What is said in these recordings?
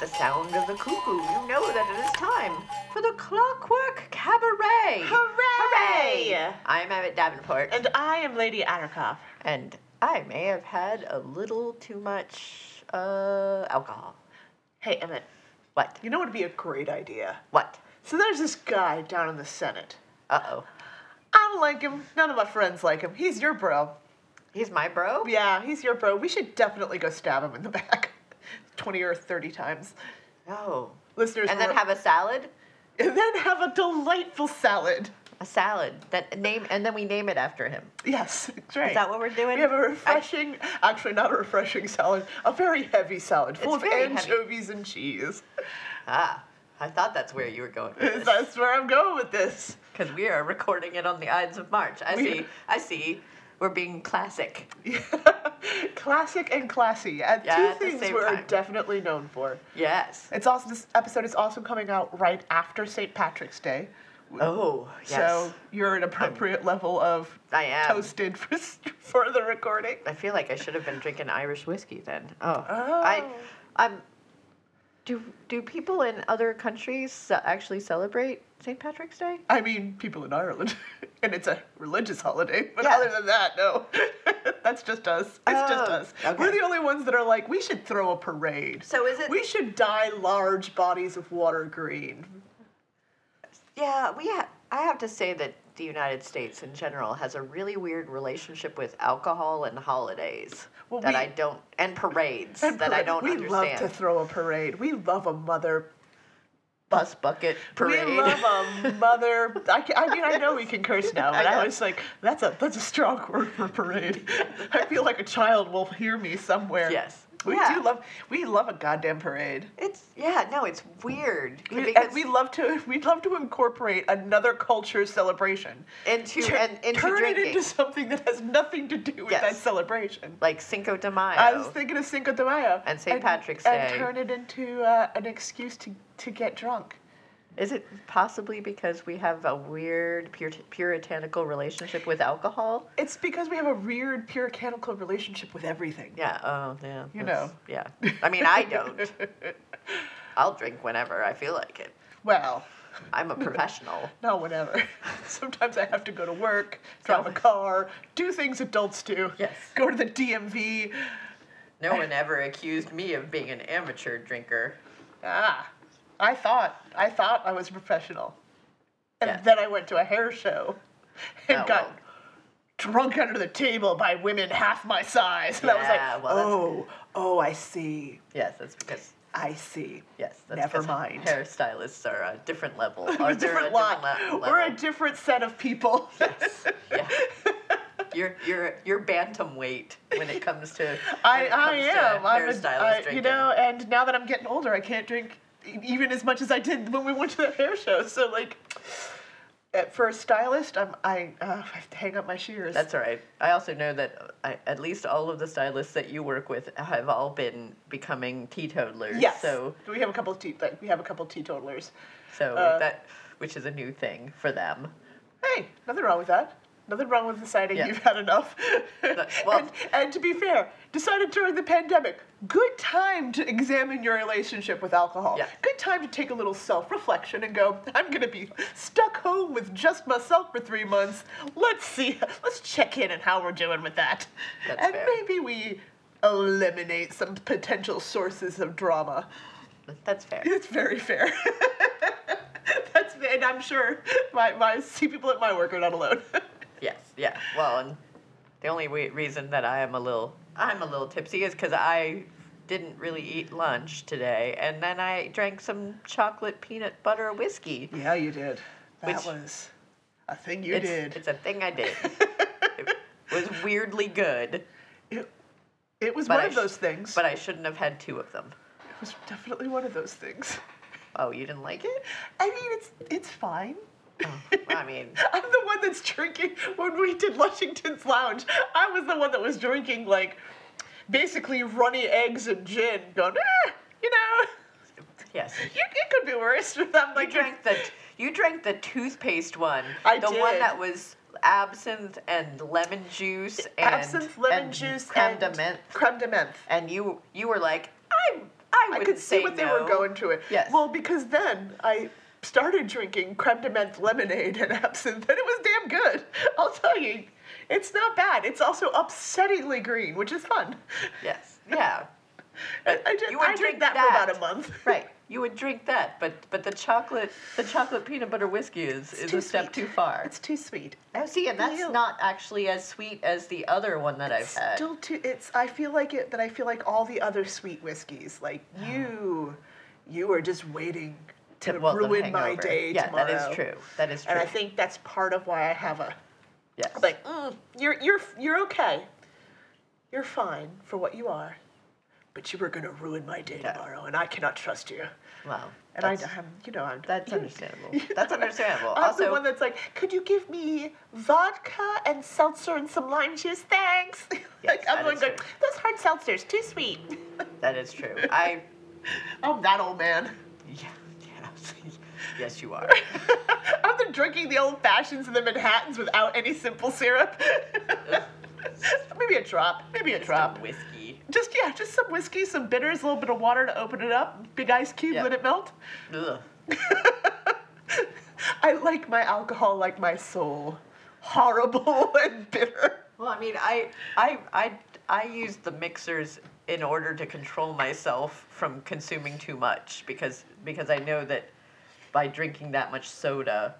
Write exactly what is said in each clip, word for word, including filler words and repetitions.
The sound of the cuckoo, you know that it is time for the Clockwork Cabaret. Hooray! Hooray! I'm Emmett Davenport. And I am Lady Attercop. And I may have had a little too much uh, alcohol. Hey, Emmett. What? You know what would be a great idea? What? So there's this guy down in the Senate. Uh-oh. I don't like him. None of my friends like him. He's your bro. He's my bro? Yeah, he's your bro. We should definitely go stab him in the back. twenty or thirty times. Oh. Listeners. And then have a salad? And then have a delightful salad. A salad. That name, and then we name it after him. Yes, that's right. Is that what we're doing? We have a refreshing, I, actually not a refreshing salad, a very heavy salad full of anchovies heavy. and cheese. Ah, I thought that's where you were going with this. That's where I'm going with this. Because we are recording it on the Ides of March. I we, see, I see. We're being classic. Yeah. Classic and classy. And yeah, two things we're time. definitely known for. Yes. It's also this episode is also coming out right after Saint Patrick's Day. Oh, yes. So you're an appropriate I'm, level of I am. toasted for, for the recording. I feel like I should have been drinking Irish whiskey then. Oh. oh. I I'm do do people in other countries actually celebrate Saint Patrick's Day? I mean, people in Ireland. And it's a religious holiday. But yeah. Other than that, no. That's just us. It's oh, just us. Okay. We're the only ones that are like, we should throw a parade. So is it... We should dye large bodies of water green. Yeah, we. Ha- I have to say that the United States in general has a really weird relationship with alcohol and holidays well, that we, I don't... And parades and that parade. I don't we understand. We love to throw a parade. We love a mother... Bus bucket parade. We love a mother. I, can, I mean, I know we can curse now, but I, I was like, that's a that's a strong word for parade. I feel like a child will hear me somewhere. Yes, we yeah. do love. We love a goddamn parade. It's yeah, no, it's weird. We, and we love to we love to incorporate another culture's celebration into Tur- and into turn drinking. it into something that has nothing to do with yes. that celebration, like Cinco de Mayo. I was thinking of Cinco de Mayo and Saint Patrick's Day, and turn it into uh, an excuse to. To get drunk. Is it possibly because we have a weird pur- puritanical relationship with alcohol? It's because we have a weird puritanical relationship with everything. Yeah, oh, yeah. You know. Yeah. I mean, I don't. I'll drink whenever I feel like it. Well. I'm a professional. Not whenever. Sometimes I have to go to work, drive a car, do things adults do. Yes. Go to the D M V. No one ever accused me of being an amateur drinker. Ah. I thought I thought I was a professional. And yeah. then I went to a hair show and oh, got well. drunk under the table by women half my size. And yeah, I was like, well, oh, oh, I see. Yes, that's because... I see. Yes, that's Never mind. hairstylists are a different level. Are a different a lot. Different level? We're a different set of people. Yes, yeah. You're you're you're bantamweight when it comes to I, it comes I am. To I'm hairstylist a, I, drinking. You know, and now that I'm getting older, I can't drink... even as much as I did when we went to the hair show. So, like, at, for a stylist, I'm, I, uh, I have to hang up my shears. That's all right. I also know that I, at least all of the stylists that you work with have all been becoming teetotalers. Yes. So we have a couple of te- like, we have a couple of teetotalers. So uh, that, which is a new thing for them. Hey, nothing wrong with that. Nothing wrong with deciding yeah. you've had enough. Well, and, and to be fair, decided during the pandemic, good time to examine your relationship with alcohol. Yeah. Good time to take a little self-reflection and go, I'm going to be stuck home with just myself for three months. Let's see. Let's check in on how we're doing with that. That's and fair. Maybe we eliminate some potential sources of drama. That's fair. It's very fair. That's, and I'm sure my, my see people at my work are not alone. Yes, yeah. Well, and the only way, reason that I am a little I'm a little tipsy is because I didn't really eat lunch today, and then I drank some chocolate peanut butter whiskey. Yeah, you did. That which, was a thing you it's, did. It's a thing I did. It was weirdly good. It, it was one I of those sh- things. But I shouldn't have had two of them. It was definitely one of those things. Oh, you didn't like it? I mean, it's it's fine. Oh, I mean... I'm the one that's drinking. When we did Lushington's Lounge, I was the one that was drinking, like, basically runny eggs and gin, going, ah, you know. Yes. You, it could be worse. I'm like, you drank the, you drank the toothpaste one. I the did. The one that was absinthe and lemon juice and... Absinthe, lemon and juice, creme and... Creme de menthe. Creme de menthe. And you, you were like, I, I wouldn't I could see say what no. they were going to it. Yes. Well, because then I... started drinking creme de menthe lemonade and absinthe, and it was damn good. I'll tell you, it's not bad. It's also upsettingly green, which is fun. Yes, yeah. I, I, just, you would I drink, drink that, that for about a month. Right, you would drink that, but but the chocolate the chocolate peanut butter whiskey is, is a step too far. It's too sweet. Now, see, and that's Ew. not actually as sweet as the other one that it's I've had. Still too. It's. I feel like it. That I feel like all the other sweet whiskeys, like oh. you, you are just waiting. To well, ruin my day yeah, tomorrow. Yeah, that is true. That is true. And I think that's part of why I have a. Yes. I'm like, mm, you're you're you're okay. You're fine for what you are, but you were gonna ruin my day yeah. tomorrow, and I cannot trust you. Wow. And I, I'm, you know, I'm. That's you, understandable. You know, that's understandable. I'm also, the one that's like, could you give me vodka and seltzer and some lime juice, thanks? Yes, like I'm going, going, those hard seltzers, too sweet. That is true. I. I'm that old man. Yeah. Yes, you are. After drinking the old fashions and the Manhattans without any simple syrup. Maybe a drop. Maybe just a drop. Just whiskey. Just, yeah, just some whiskey, some bitters, a little bit of water to open it up. Big ice cube, yep. Let it melt. Ugh. I like my alcohol like my soul. Horrible and bitter. Well, I mean, I, I, I, I use the mixers in order to control myself from consuming too much because because I know that by drinking that much soda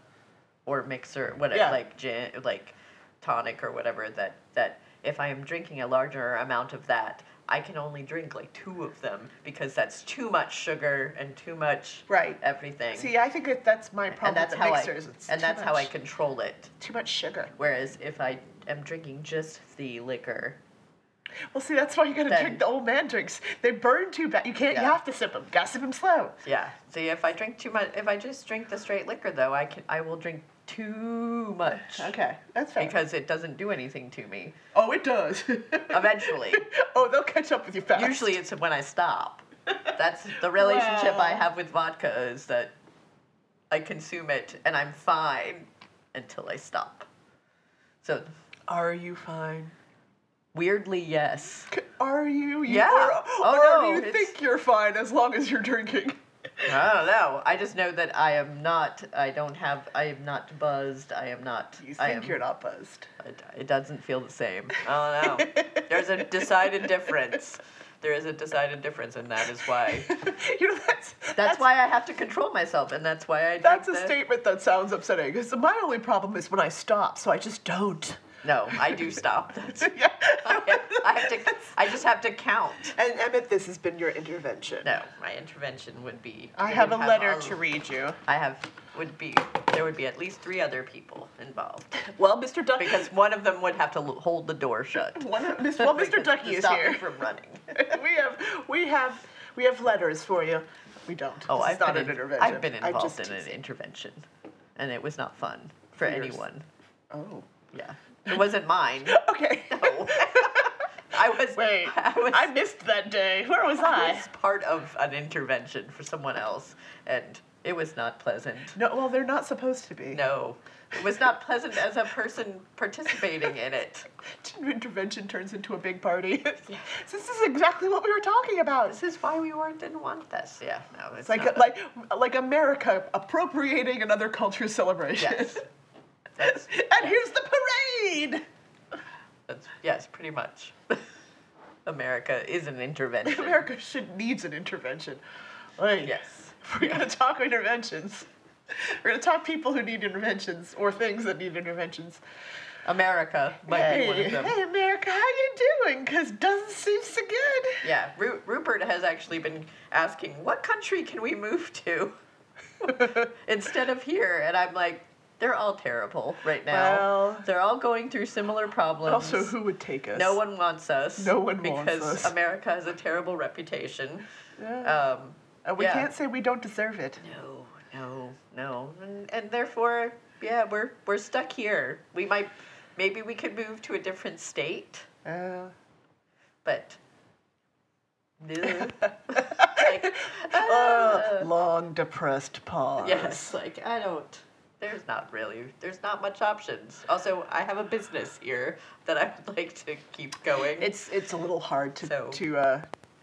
or mixer, whatever, yeah. like gin, like tonic or whatever, that, that if I am drinking a larger amount of that, I can only drink like two of them because that's too much sugar and too much right. everything. See, I think that that's my problem that's with the mixers. I, it's and that's much, how I control it. Too much sugar. Whereas if I am drinking just the liquor... Well, see, that's why you gotta then, drink the old man drinks. They burn too bad. You can't. Yeah. You have to sip them. Gotta sip them slow. Yeah. See, if I drink too much, if I just drink the straight liquor, though, I can. I will drink too much. Okay, that's fair. Because it doesn't do anything to me. Oh, it does. Eventually. Oh, they'll catch up with you fast. Usually, it's when I stop. That's the relationship wow. I have with vodka is that I consume it and I'm fine until I stop. So, are you fine? Weirdly, yes. Are you? you yeah. Or, oh, or no, do you think you're fine as long as you're drinking? I don't know. I just know that I am not, I don't have, I am not buzzed. I am not. You think I am, you're not buzzed. It, it doesn't feel the same. I don't know. There's a decided difference. There is a decided difference, and that is why. you know, that's, that's, that's why I have to control myself, and that's why I drink That's a the, statement that sounds upsetting. Because my only problem is when I stop, so I just don't. No, I do stop. That's, yeah. I, have, I have to. I just have to count. And Emmett, this has been your intervention. No, my intervention would be. I have a have letter all, to read you. I have would be there would be at least three other people involved. Well, Mister Ducky, because one of them would have to hold the door shut. One of, well, Mister Ducky is here. From running. we have we have we have letters for you. We don't. Oh, this I've is not an in, intervention. I've been involved in an intervention, and it was not fun for Years. anyone. Oh, yeah. It wasn't mine. Okay. No. I was. Wait. I, was, I missed that day. Where was I? I was part of an intervention for someone else, and it was not pleasant. No. Well, they're not supposed to be. No. It was not pleasant as a person participating in it. Intervention turns into a big party. Yeah. This is exactly what we were talking about. This is why we weren't didn't want this. Yeah. No. It's, it's like a, like like America appropriating another culture's celebration. Yes. That's, and yes. here's the parade! That's, yes, pretty much. America is an intervention. America should needs an intervention. Right. Yes. We're yeah. going to talk interventions. We're going to talk people who need interventions or things that need interventions. America might hey, be one of them. Hey, America, how you doing? Because doesn't seem so good. Yeah, Ru- Rupert has actually been asking, what country can we move to instead of here? And I'm like, they're all terrible right now. Well, they're all going through similar problems. Also, who would take us? No one wants us. No one wants us. Because America has a terrible reputation. Yeah. Um, and we yeah. can't say we don't deserve it. No, no, no. And, and therefore, yeah, we're we're stuck here. We might... Maybe we could move to a different state. Uh, but. like, uh, uh, long depressed pause. Yes, like I don't. There's not really. There's not much options. Also, I have a business here that I would like to keep going. It's it's a little hard to so, to uh,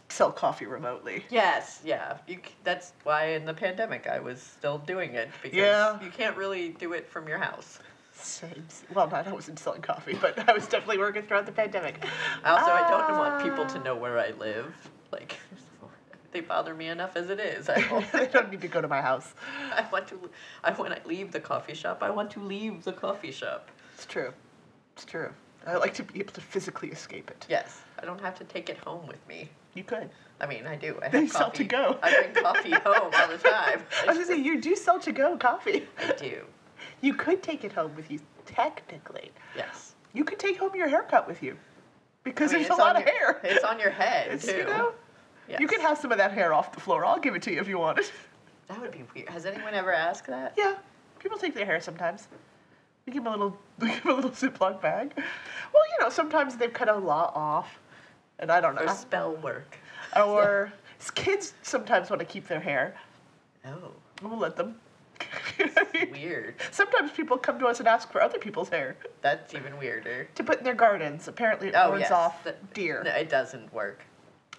sell coffee remotely. Yes, yeah. You. That's why in the pandemic I was still doing it because yeah. you can't really do it from your house. Same. Well, not I wasn't selling coffee, but I was definitely working throughout the pandemic. Also, ah. I don't want people to know where I live. Like, they bother me enough as it is. I don't, I don't need to go to my house. I want to. I when I leave the coffee shop, I want to leave the coffee shop. It's true. It's true. I like to be able to physically escape it. Yes, I don't have to take it home with me. You could. I mean, I do. I they sell to go. I bring coffee home all the time. I was gonna say you do sell to go coffee. I do. You could take it home with you, technically. Yes. You could take home your haircut with you, because I mean, there's a lot your, of hair. It's on your head, it's, too. You know? Yes. You could have some of that hair off the floor. I'll give it to you if you want it. That would be weird. Has anyone ever asked that? Yeah. People take their hair sometimes. We give them a little, we give them a little Ziploc bag. Well, you know, sometimes they've cut a lot off, and I don't know. Or spell work. Or kids sometimes want to keep their hair. Oh. We'll let them. It's weird. Sometimes people come to us and ask for other people's hair. That's even weirder. To put in their gardens. Apparently it oh, burns yes. off the, deer. No, it doesn't work.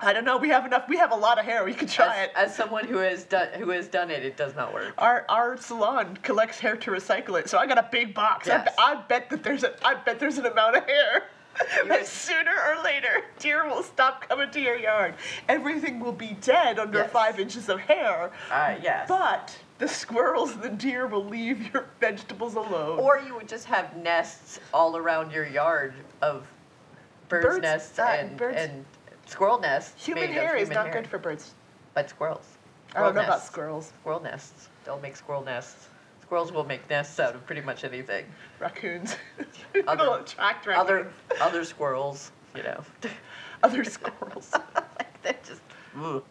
I don't know. We have enough. We have a lot of hair. We could try as, it. As someone who has done who has done it, it does not work. Our our salon collects hair to recycle it. So I got a big box. Yes. I, I bet that there's a I bet there's an amount of hair. But sooner or later, deer will stop coming to your yard. Everything will be dead under yes. five inches of hair. Uh, yes. But the squirrels and the deer will leave your vegetables alone. Or you would just have nests all around your yard of birds', birds nests uh, and, birds. and squirrel nests. Human hair human is not hair. good for birds. But squirrels. squirrel I don't know nests. about squirrels. Squirrel nests. They'll make squirrel nests. Squirrels will make nests out of pretty much anything. Raccoons. Other, attract raccoons. Other, other squirrels, you know. Other squirrels. Like they're just... Ugh.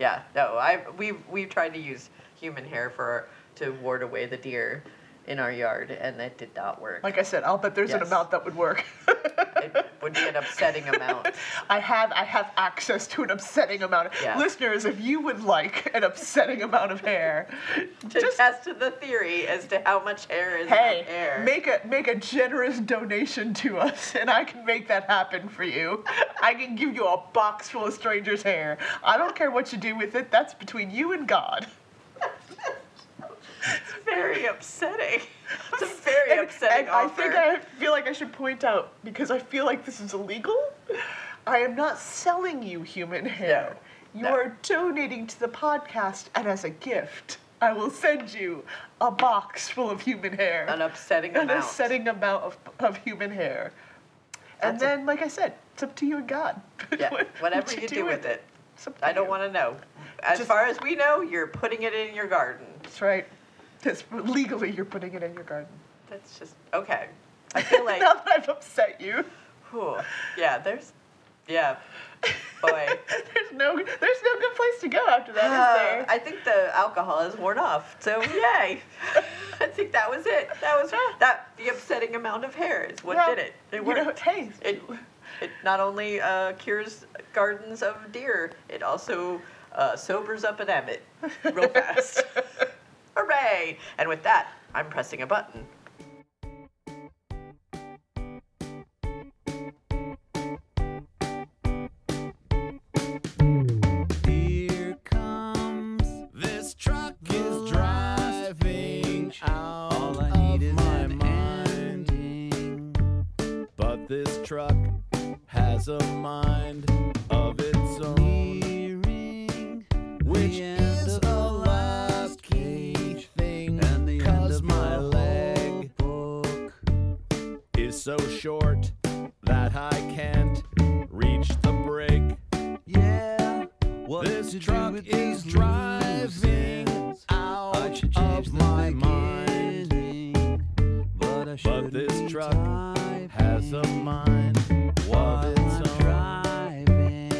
Yeah, no, I we've, we've tried to use human hair for to ward away the deer in our yard, and that did not work. Like I said, I'll bet there's yes. an amount that would work. It would be an upsetting amount. I have I have access to an upsetting amount. Yeah. Listeners, if you would like an upsetting amount of hair, to just test the theory as to how much hair is hey, hair. Make a make a generous donation to us, and I can make that happen for you. I can give you a box full of strangers' hair. I don't care what you do with it. That's between you and God. It's very upsetting. It's a very and, upsetting and offer. I think I feel like I should point out, because I feel like this is illegal, I am not selling you human hair. No. You no. are donating to the podcast, and as a gift, I will send you a box full of human hair. An upsetting an amount. An upsetting amount of, of human hair. That's and then, a, like I said, it's up to you and God. Yeah, what, whatever what you, you do, do with it. it. I don't want to know. As Just, far as we know, you're putting it in your garden. That's right. That's, legally, you're putting it in your garden. That's just, okay. I feel like... Now that I've upset you. Whew, yeah, there's, yeah, boy. there's no there's no good place to go after that, uh, is there? I think the alcohol has worn off, so yay. I think that was it. That was, that the upsetting amount of hair is what well, did it. It worked. You know, hey. It, it not only uh, cures gardens of deer, it also uh, sobers up an Emmett real fast. Hooray! And with that, I'm pressing a button. Here comes this truck is driving out all I need of is my mind. Ending. But this truck has a mind of its own. Hearing, which So short that I can't reach the brake. Yeah, what this truck is driving sense? Out of my mind. But, I but this truck driving. Has a mind of its own. Driving,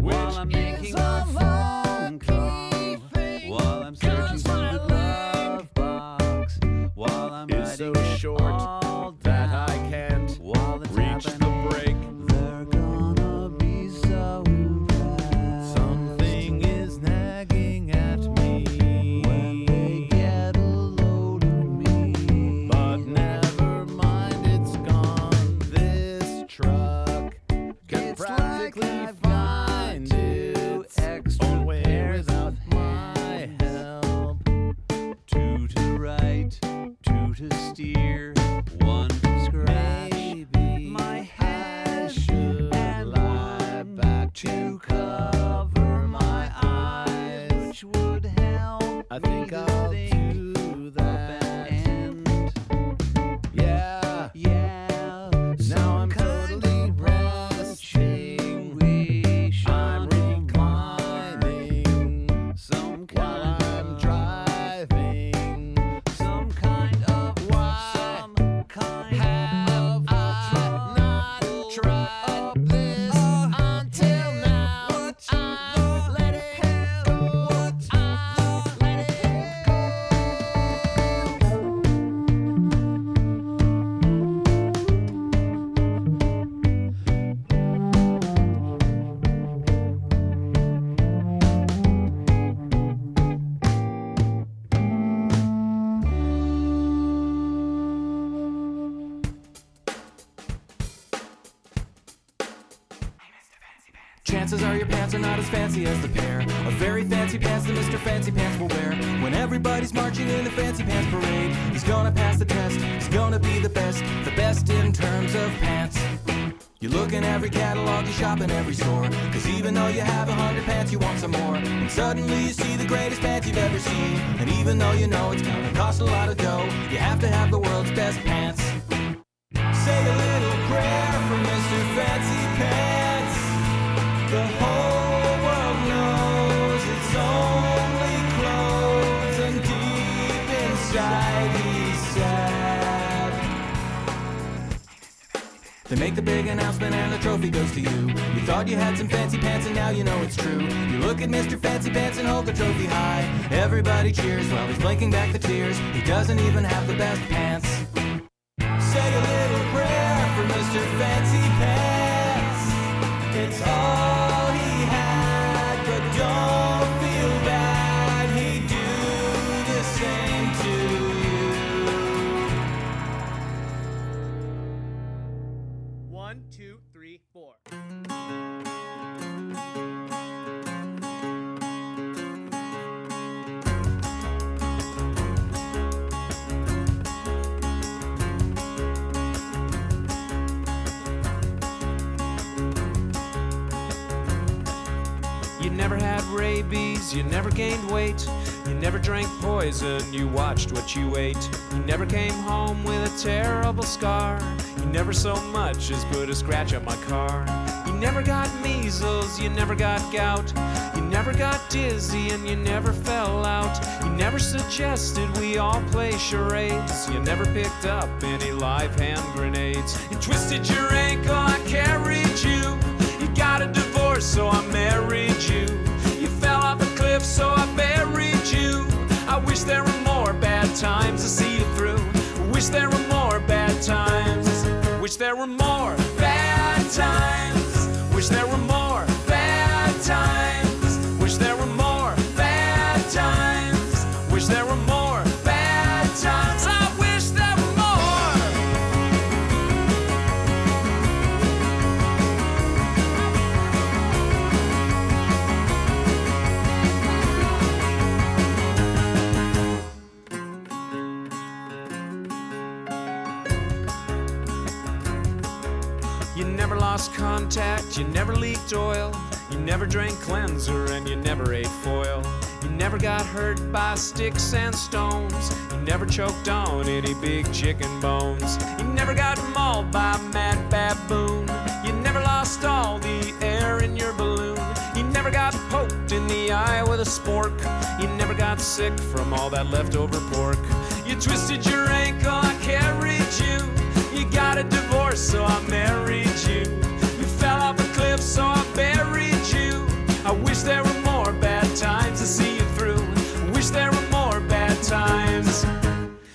which while I'm making my phone call, thing. While I'm searching for the glove box, while I'm is so short. All chances are your pants are not as fancy as the pair of very fancy pants that Mister Fancy Pants will wear. When everybody's marching in the Fancy Pants Parade, he's gonna pass the test, he's gonna be the best, the best in terms of pants. You look in every catalog, you shop in every store, cause even though you have a hundred pants, you want some more. And suddenly you see the greatest pants you've ever seen, and even though you know it's gonna cost a lot of dough, you have to have the world's best pants. Say a little prayer for Mister Fancy Pants. The whole world knows it's only clothes, and deep inside he's sad. They make the big announcement and the trophy goes to you. You thought you had some fancy pants and now you know it's true. You look at Mister Fancy Pants and hold the trophy high. Everybody cheers while he's blinking back the tears. He doesn't even have the best pants. Say a little prayer for Mister Fancy Pants. It's all rabies, you never gained weight, you never drank poison, you watched what you ate, you never came home with a terrible scar, you never so much as put a scratch on my car, you never got measles, you never got gout, you never got dizzy and you never fell out, you never suggested we all play charades, you never picked up any live hand grenades, you twisted your ankle, I carried you, you got a divorce, so I married you, so I buried you. I wish there were more bad times to see you through. Wish there were more bad times. Wish there were more bad times. Wish there were more bad times. Wish there were more bad times. Wish there were more bad times. I wish there were contact, you never leaked oil, you never drank cleanser and you never ate foil, never got hurt by sticks and stones. He never choked on any big chicken bones. He never got mauled by a mad baboon. You never lost all the air in your balloon. You never got poked in the eye with a spork. You never got sick from all that leftover pork. You twisted your ankle, I carried you. You got a divorce, so I married you. You fell off a cliff, so I buried you. I wish there were more bad times to see you through. I wish there were more bad times.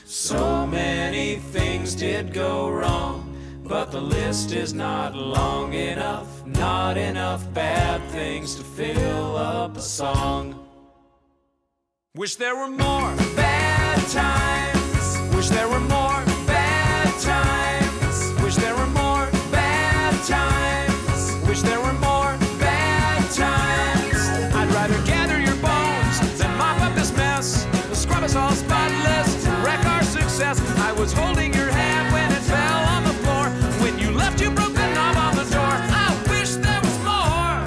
So many things did go wrong, but the list is not long enough. Not enough bad things to fill up a song. Wish there were more bad times. Wish there were more bad times. Wish there were more bad times. Wish there were more. All spotless, wreck our success. I was holding your hand when it fell on the floor. When you left, you broke the knob on the door. I wish there was more.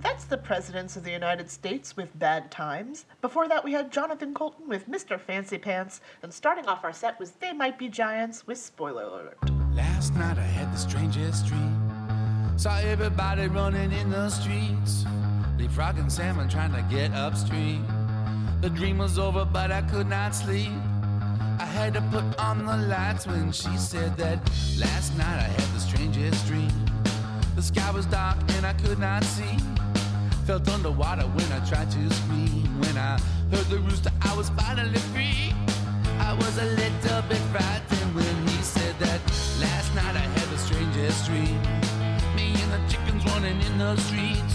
That's the Presidents of the United States with Bad Times. Before that, we had Jonathan Colton with Mister Fancy Pants. And starting off our set was They Might Be Giants with Spoiler Alert. Last night I had the strangest dream. Saw everybody running in the streets, leapfrogging salmon trying to get upstream. The dream was over, but I could not sleep. I had to put on the lights when she said that. Last night I had the strangest dream. The sky was dark and I could not see. Felt underwater when I tried to scream. When I heard the rooster, I was finally free. I was a little bit frightened when he said that. Last night I had the strangest dream. Me and the chickens running in the streets.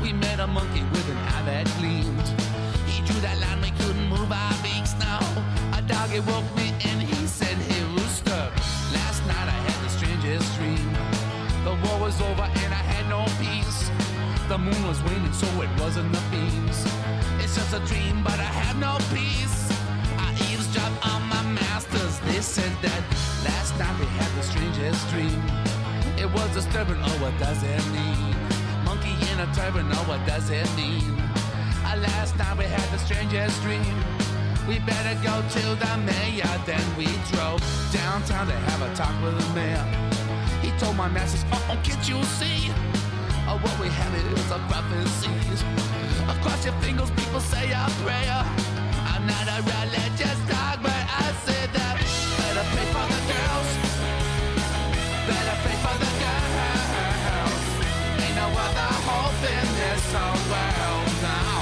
We met a monkey with an eye that gleamed. He drew that line, we couldn't move our beaks now. A dog, he woke me and he said, "Hey, rooster." Last night I had the strangest dream. The war was over and I had no peace. The moon was waning, so it wasn't the beams. It's just a dream, but I have no peace. I eavesdropped on my masters. They said that last night we had the strangest dream. It was disturbing, oh what does it mean? Monkey in a turban, oh what does it mean? Uh, last night we had the strangest dream. We better go to the mayor. Then we drove downtown to have a talk with the mayor. He told my masters, oh, can't you see? Oh, what we have is a prophecy. Across your fingers, people say a prayer. I'm not a religious dog, but I say that. Better pray for the girls. Better pray for the girls. Ain't no other hope in this whole world now.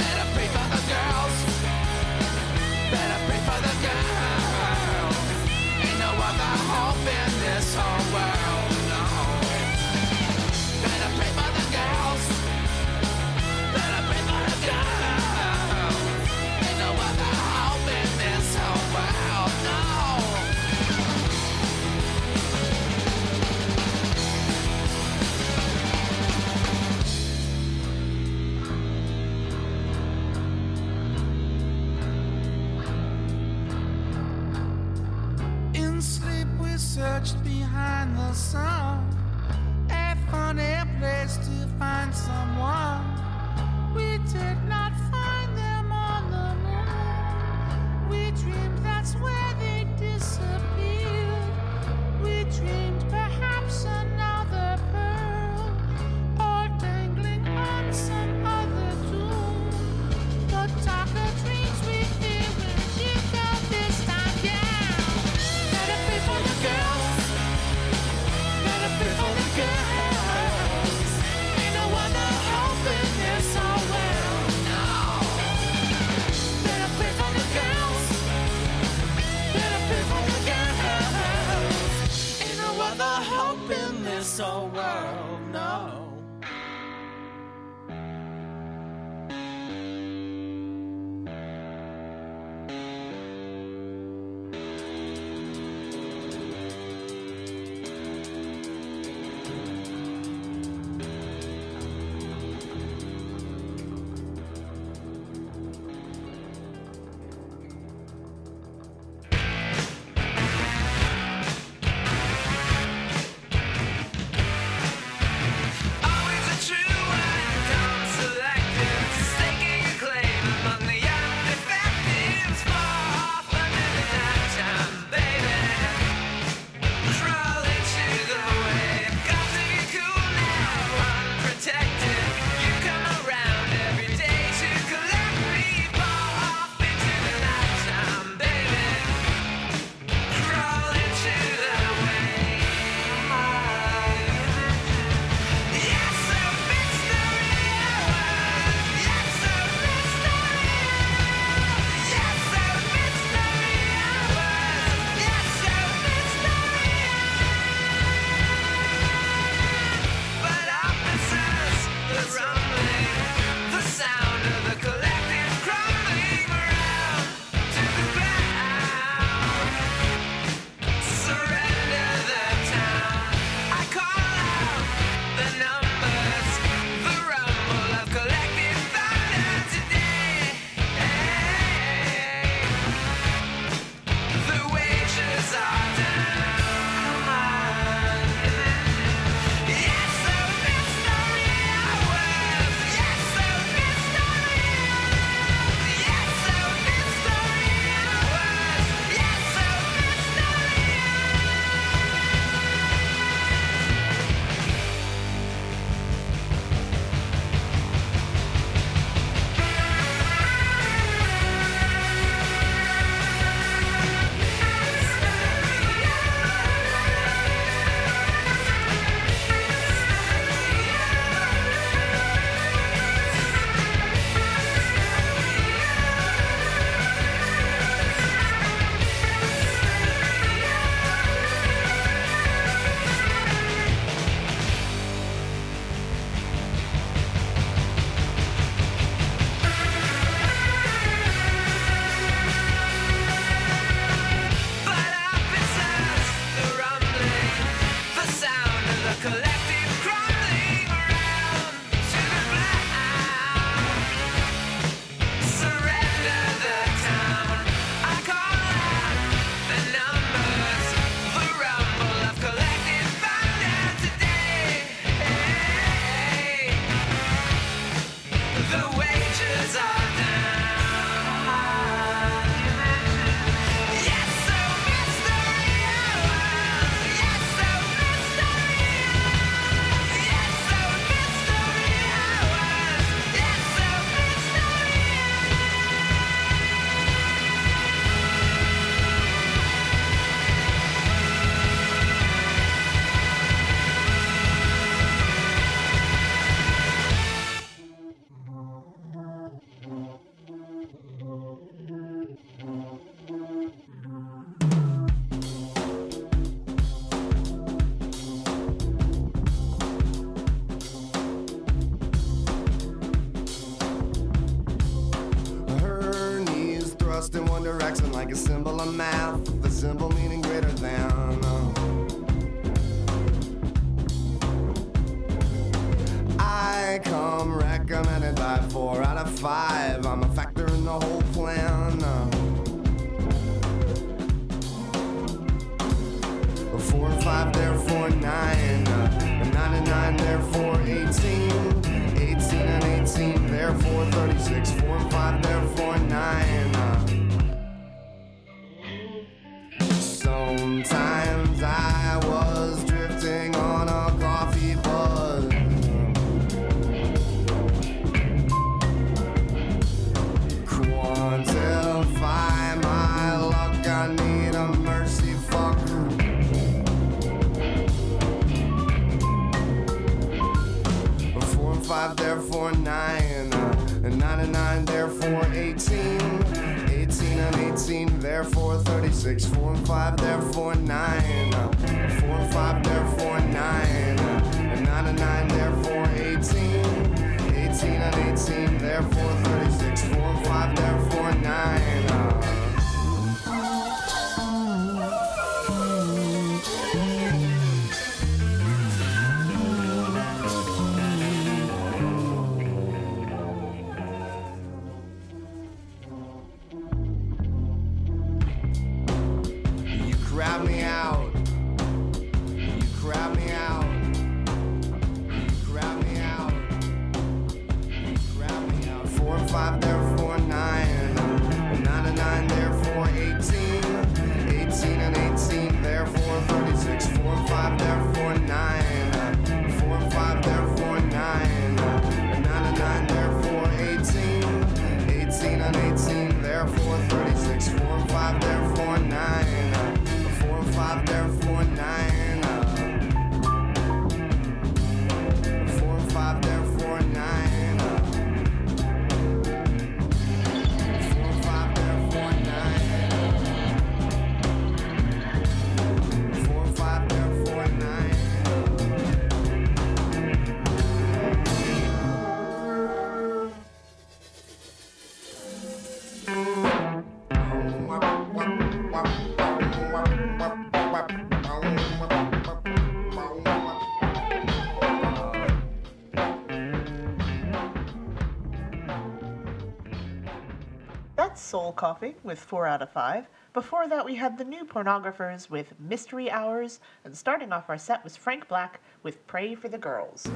Better pray for the girls. Better pray for the girls. Ain't no other hope in this whole world now. Better pray for the girls. Better pray for the girls. Ain't no other hope in this whole world now. Searched behind the sun, a funny place to find someone. We did not find them on the moon. We dreamed that's where they disappeared. We dreamed perhaps another pearl, or dangling on some other tomb. The darker dreams we fear will keep them this time down. Better pray for the girls. thrust in one direction like a symbol of math, the symbol meaning greater than. I come recommended by four out of five. I'm a factor in the whole plan. Four and five, therefore nine. And nine and nine, therefore eighteen. eighteen and eighteen, therefore thirty-six. Four and five, therefore nine. Sometimes I was drifting on a coffee buzz. Quantify my luck, I need a mercy fuck. Four and five, therefore nine. And nine and nine, therefore eighteen. Eighteen and eighteen, therefore thirty-six. Four and five, therefore nine. Four and five, therefore nine. And nine and nine, therefore eighteen. Eighteen and eighteen, therefore thirty-six. Four and five, therefore nine. Soul Coffee with four out of five. Before that, we had the New Pornographers with Mystery Hours, and starting off our set was Frank Black with Pray for the Girls.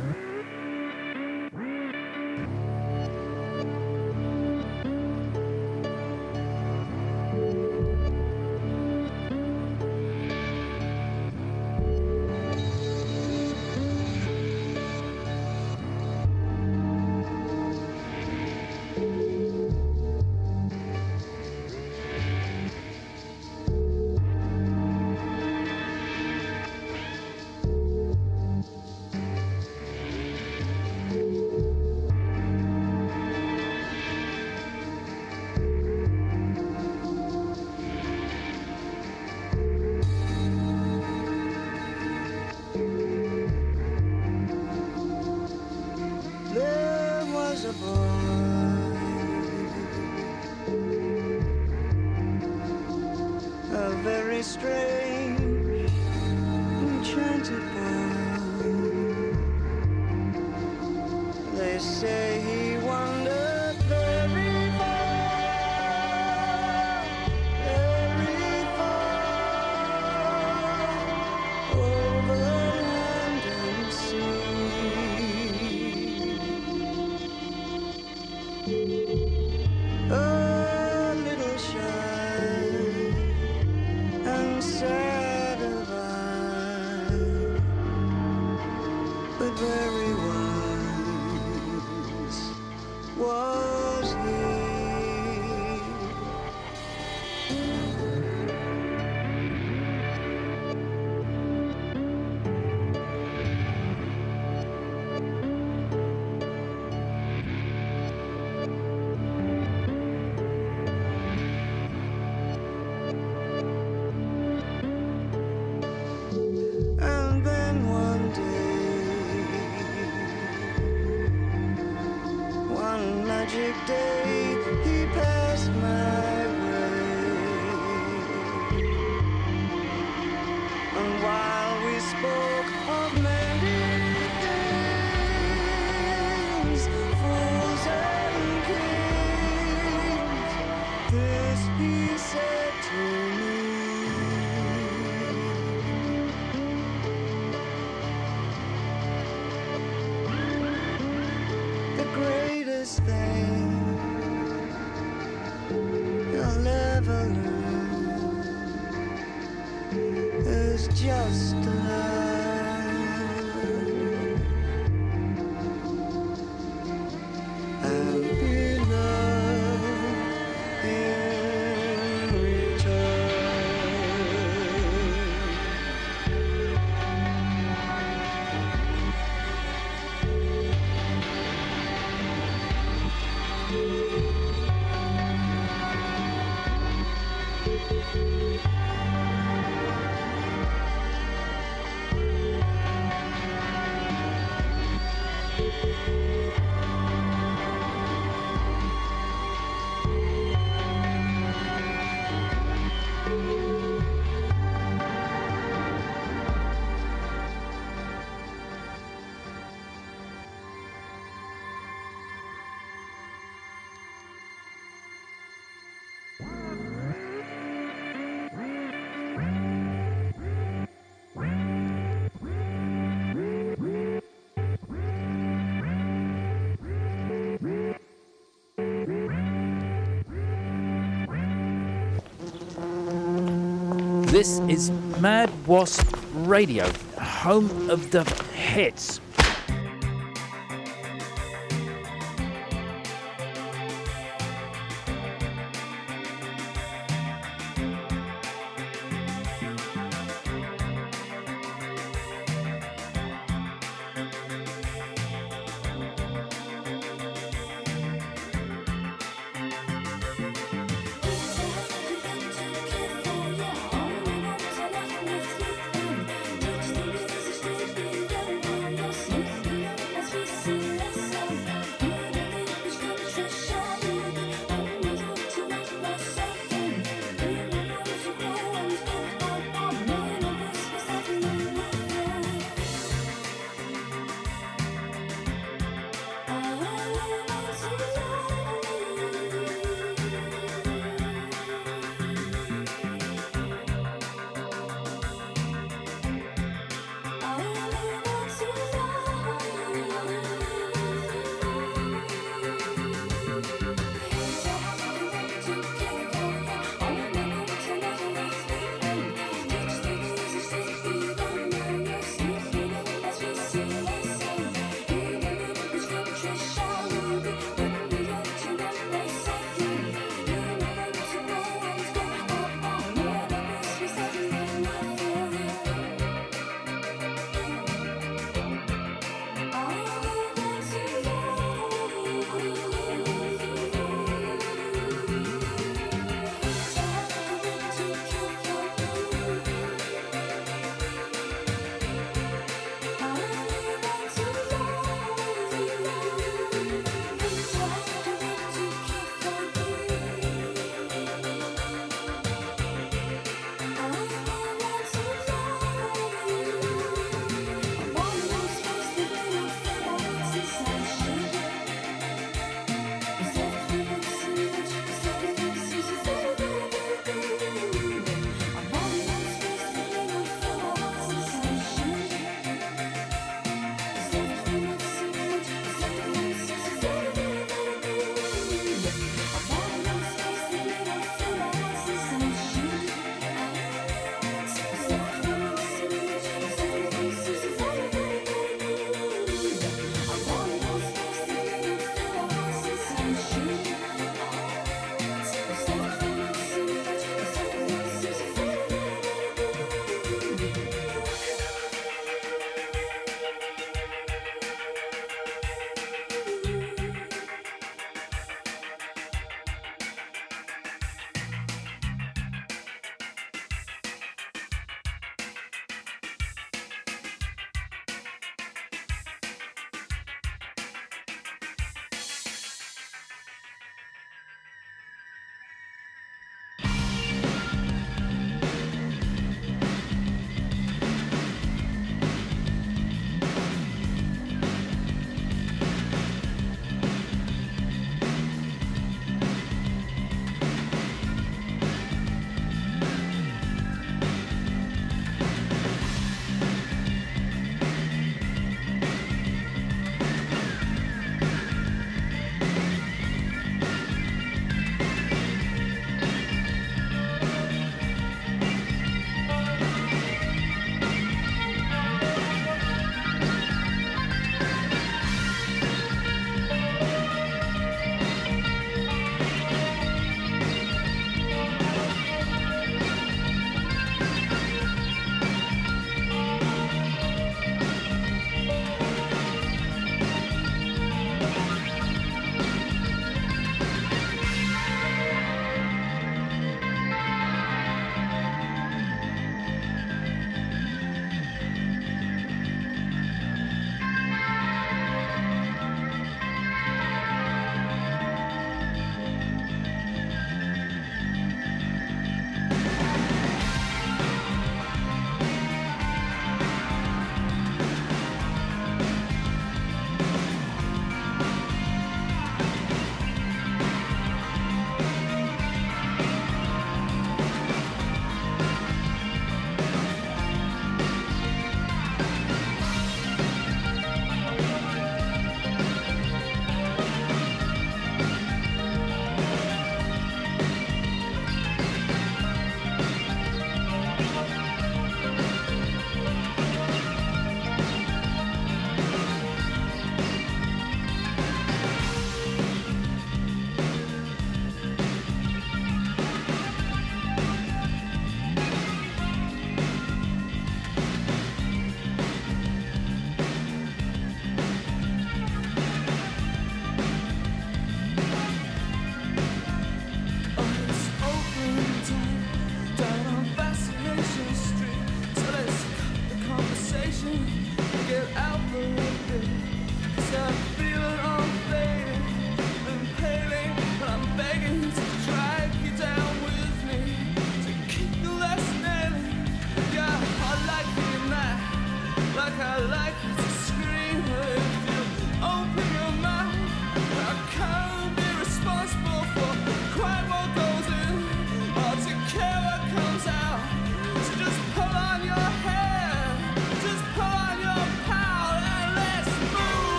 Magic day, he passed my way. thing you'll ever learn is just to learn and be loved in return. This is Mad Wasp Radio, home of the hits.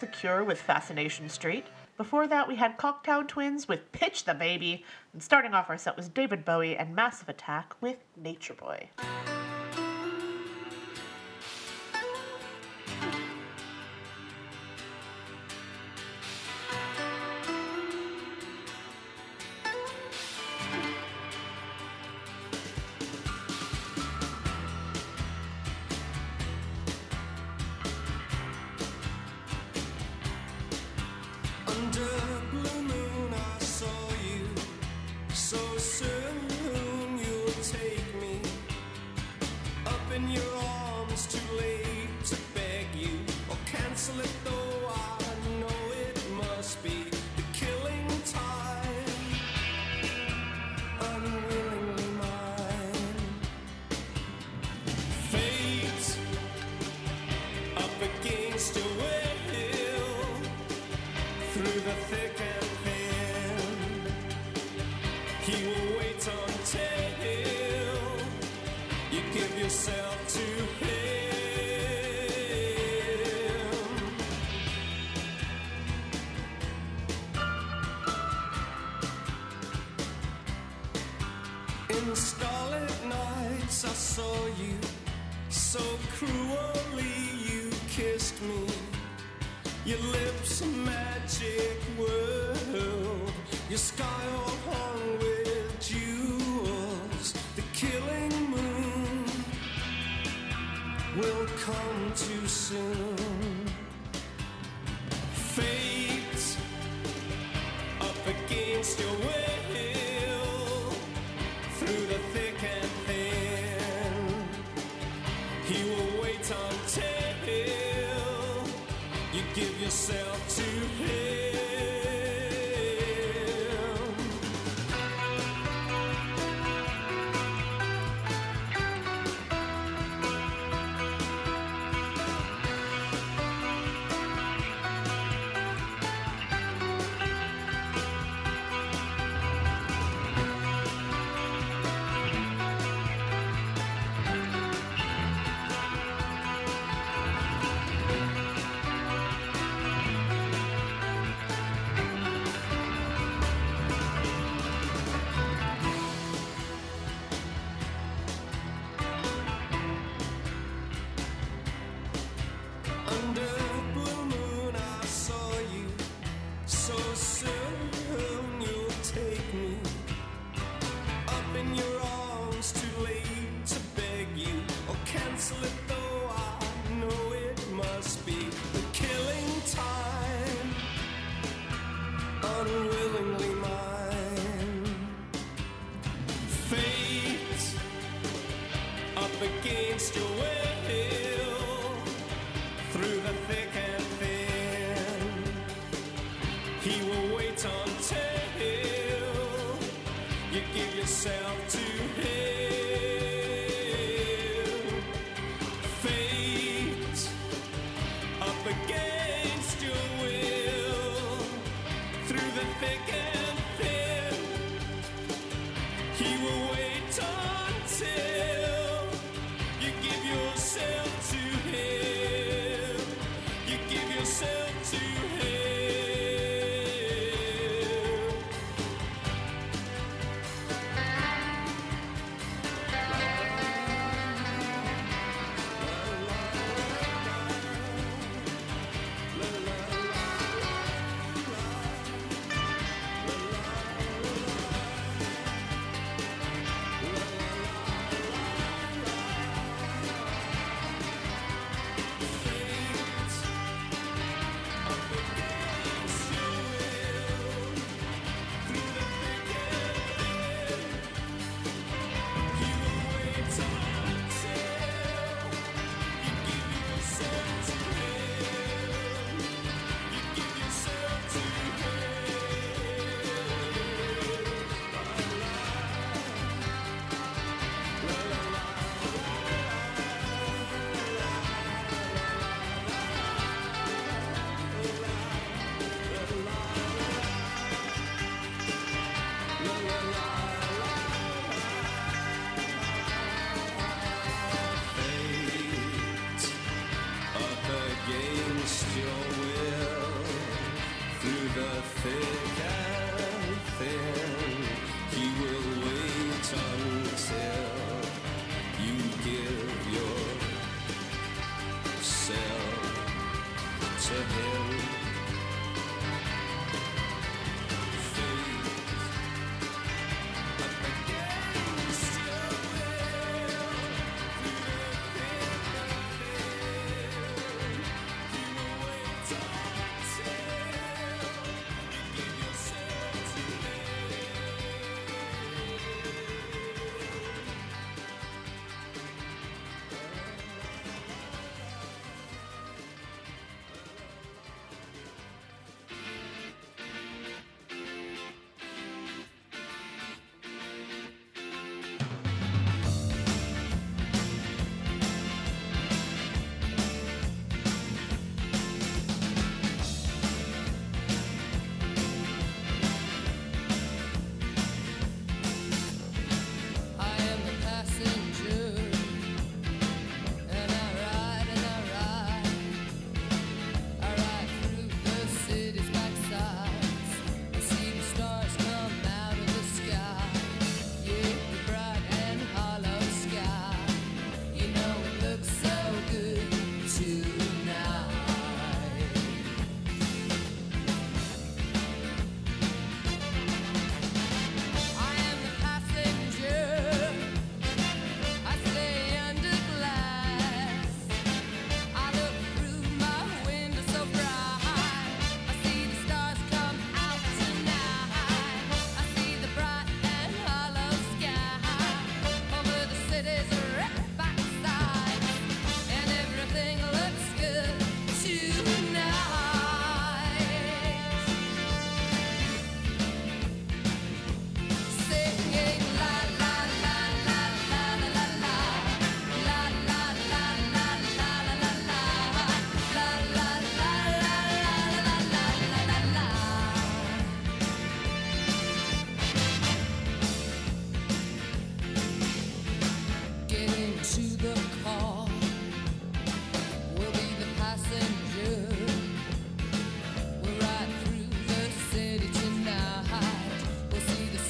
The Cure with Fascination Street. Before that, we had Cocteau Twins with Pitch the Baby. And starting off our set was David Bowie and Massive Attack with Nature Boy.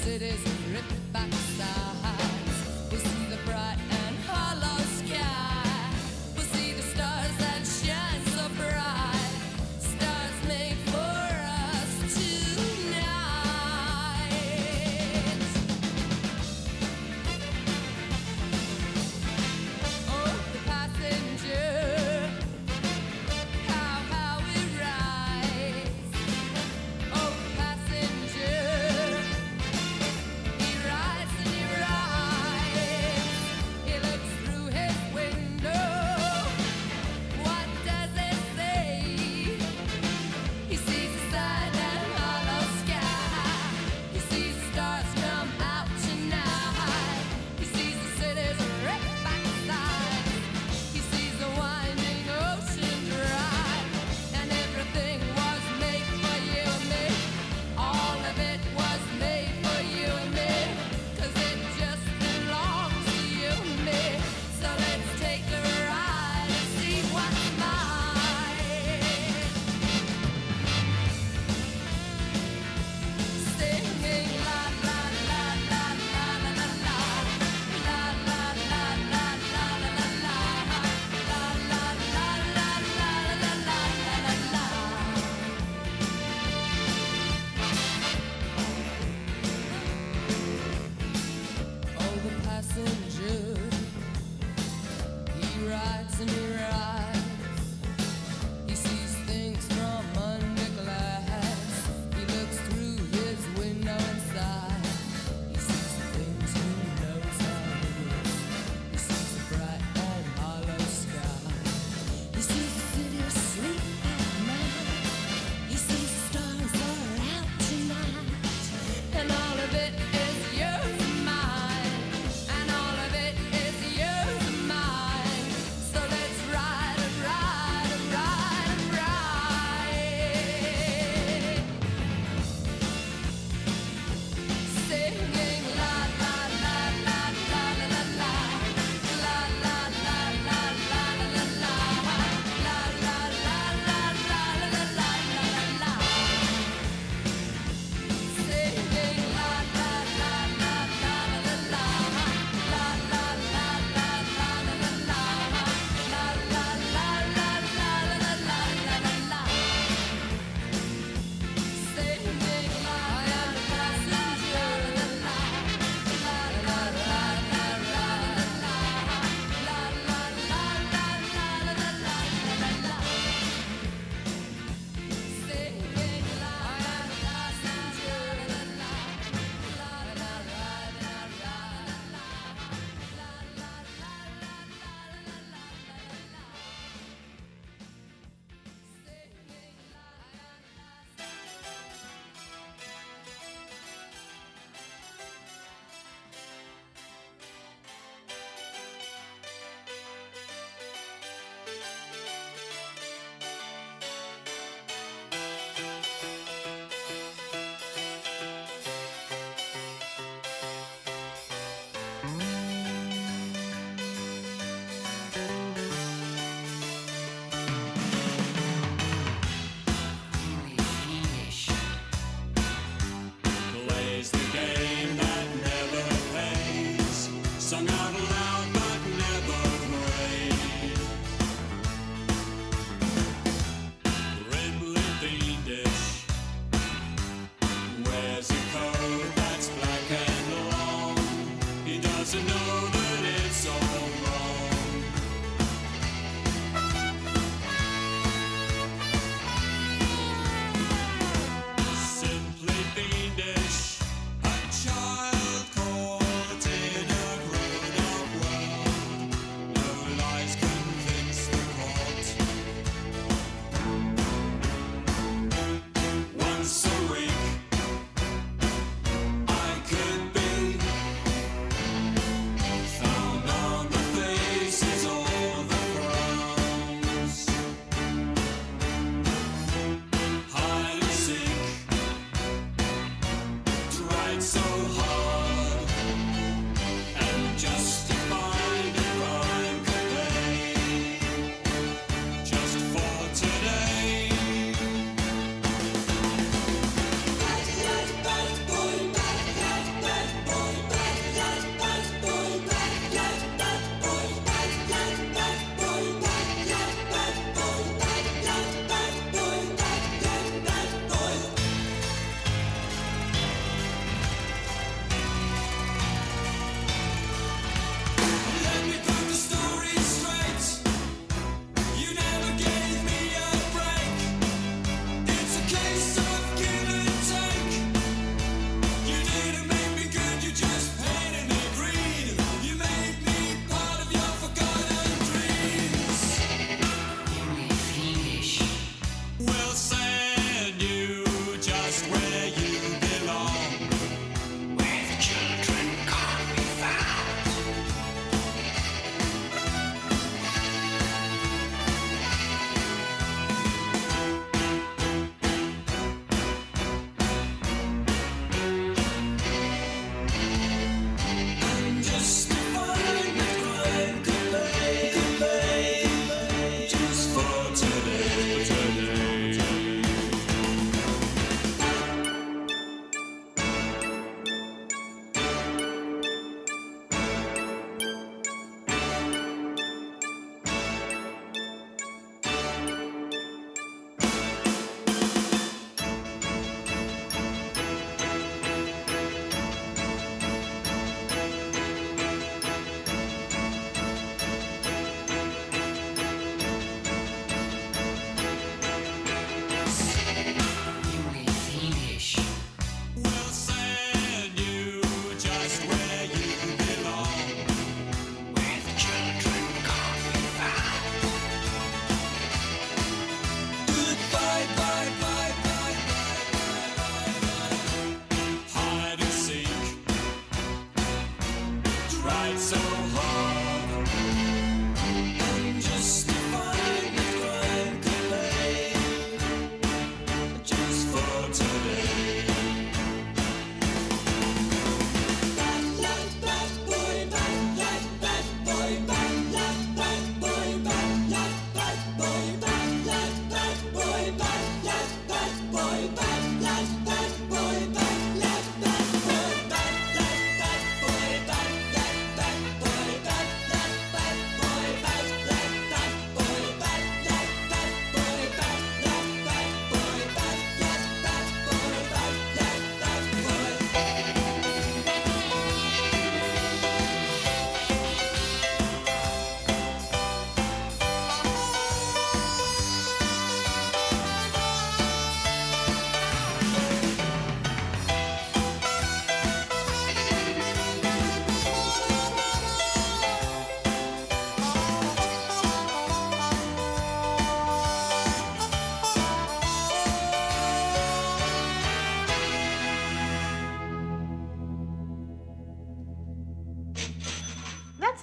cities ripped back sides. We'll see the bright and hollow sky. We'll see the stars that shine so bright. Stars made for us tonight. Oh, the passenger.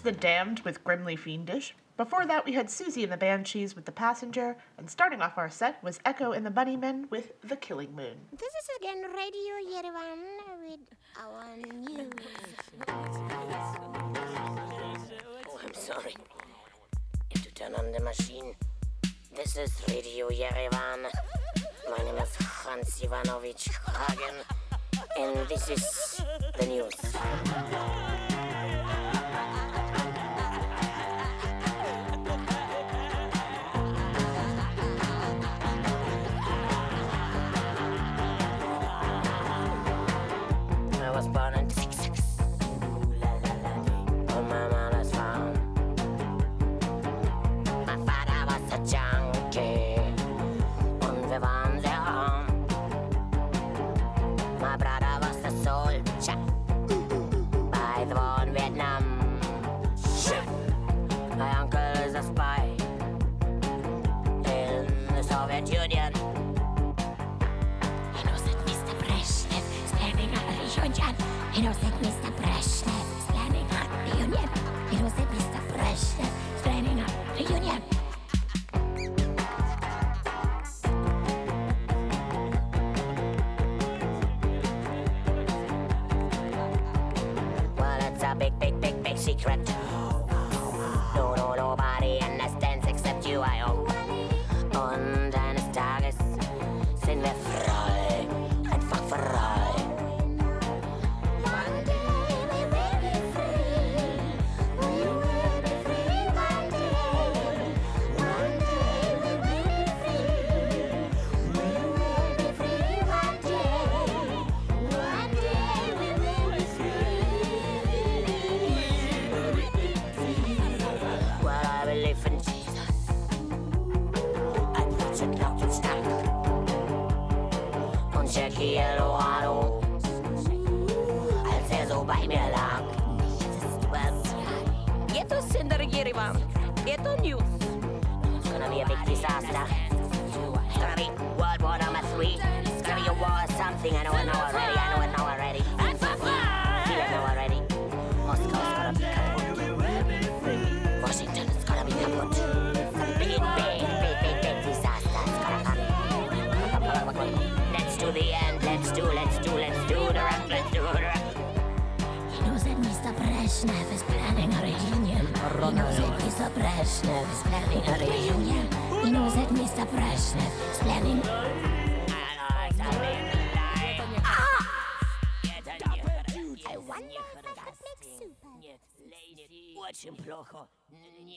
The Damned with Grimly Fiendish. Before that, we had Siouxsie and the Banshees with The Passenger, and starting off our set was Echo and the Bunnymen with The Killing Moon. This is again Radio Yerevan with our news. Oh, I'm sorry. You have to turn on the machine. This is Radio Yerevan. My name is Hans Ivanovich Hagen, and this is the news.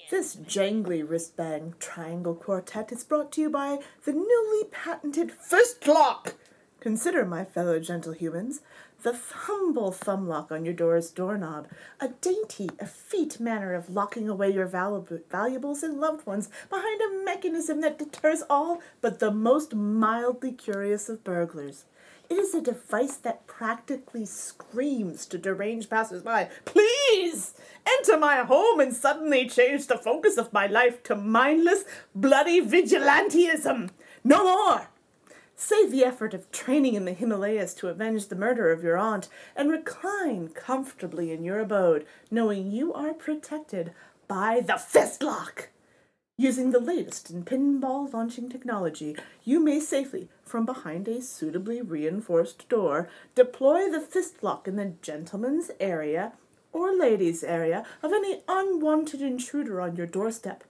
This jangly wristband triangle quartet is brought to you by the newly patented fist lock. Consider, my fellow gentle humans, the humble thumb lock on your door's doorknob, a dainty, effete manner of locking away your valuables and loved ones behind a mechanism that deters all but the most mildly curious of burglars. It is a device that practically screams to deranged passers-by, "Please enter my home and suddenly change the focus of my life to mindless, bloody vigilantism. No more!" Save the effort of training in the Himalayas to avenge the murder of your aunt and recline comfortably in your abode, knowing you are protected by the fist lock. Using the latest in pinball launching technology, you may safely, from behind a suitably reinforced door, deploy the fist lock in the gentleman's area or ladies' area of any unwanted intruder on your doorstep.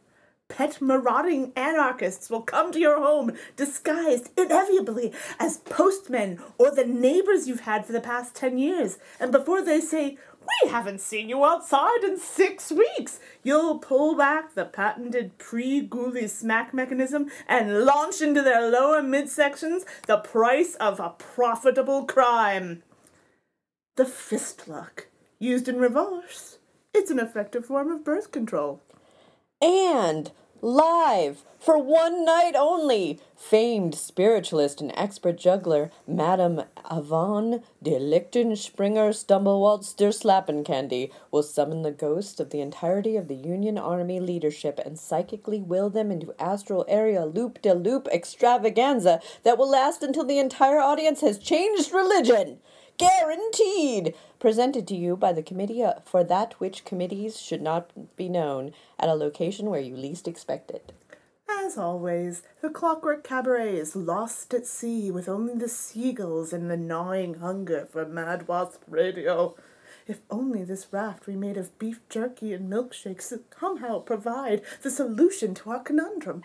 Pet marauding anarchists will come to your home disguised inevitably as postmen or the neighbors you've had for the past ten years. And before they say, "We haven't seen you outside in six weeks," you'll pull back the patented pre-ghoulie smack mechanism and launch into their lower midsections the price of a profitable crime. The fist lock, used in reverse, it's an effective form of birth control. And live, for one night only, famed spiritualist and expert juggler, Madame Yvonne de Lichtenspringer Stumblewaltz der Slappencandy, will summon the ghosts of the entirety of the Union Army leadership and psychically will them into astral area loop-de-loop extravaganza that will last until the entire audience has changed religion. guaranteed, presented to you by the Committee for That Which Committees Should Not Be Known, at a location where you least expect it. As always, the Clockwork Cabaret is lost at sea with only the seagulls and the gnawing hunger for Mad Wasp Radio. If only this raft we made of beef jerky and milkshakes could somehow provide the solution to our conundrum.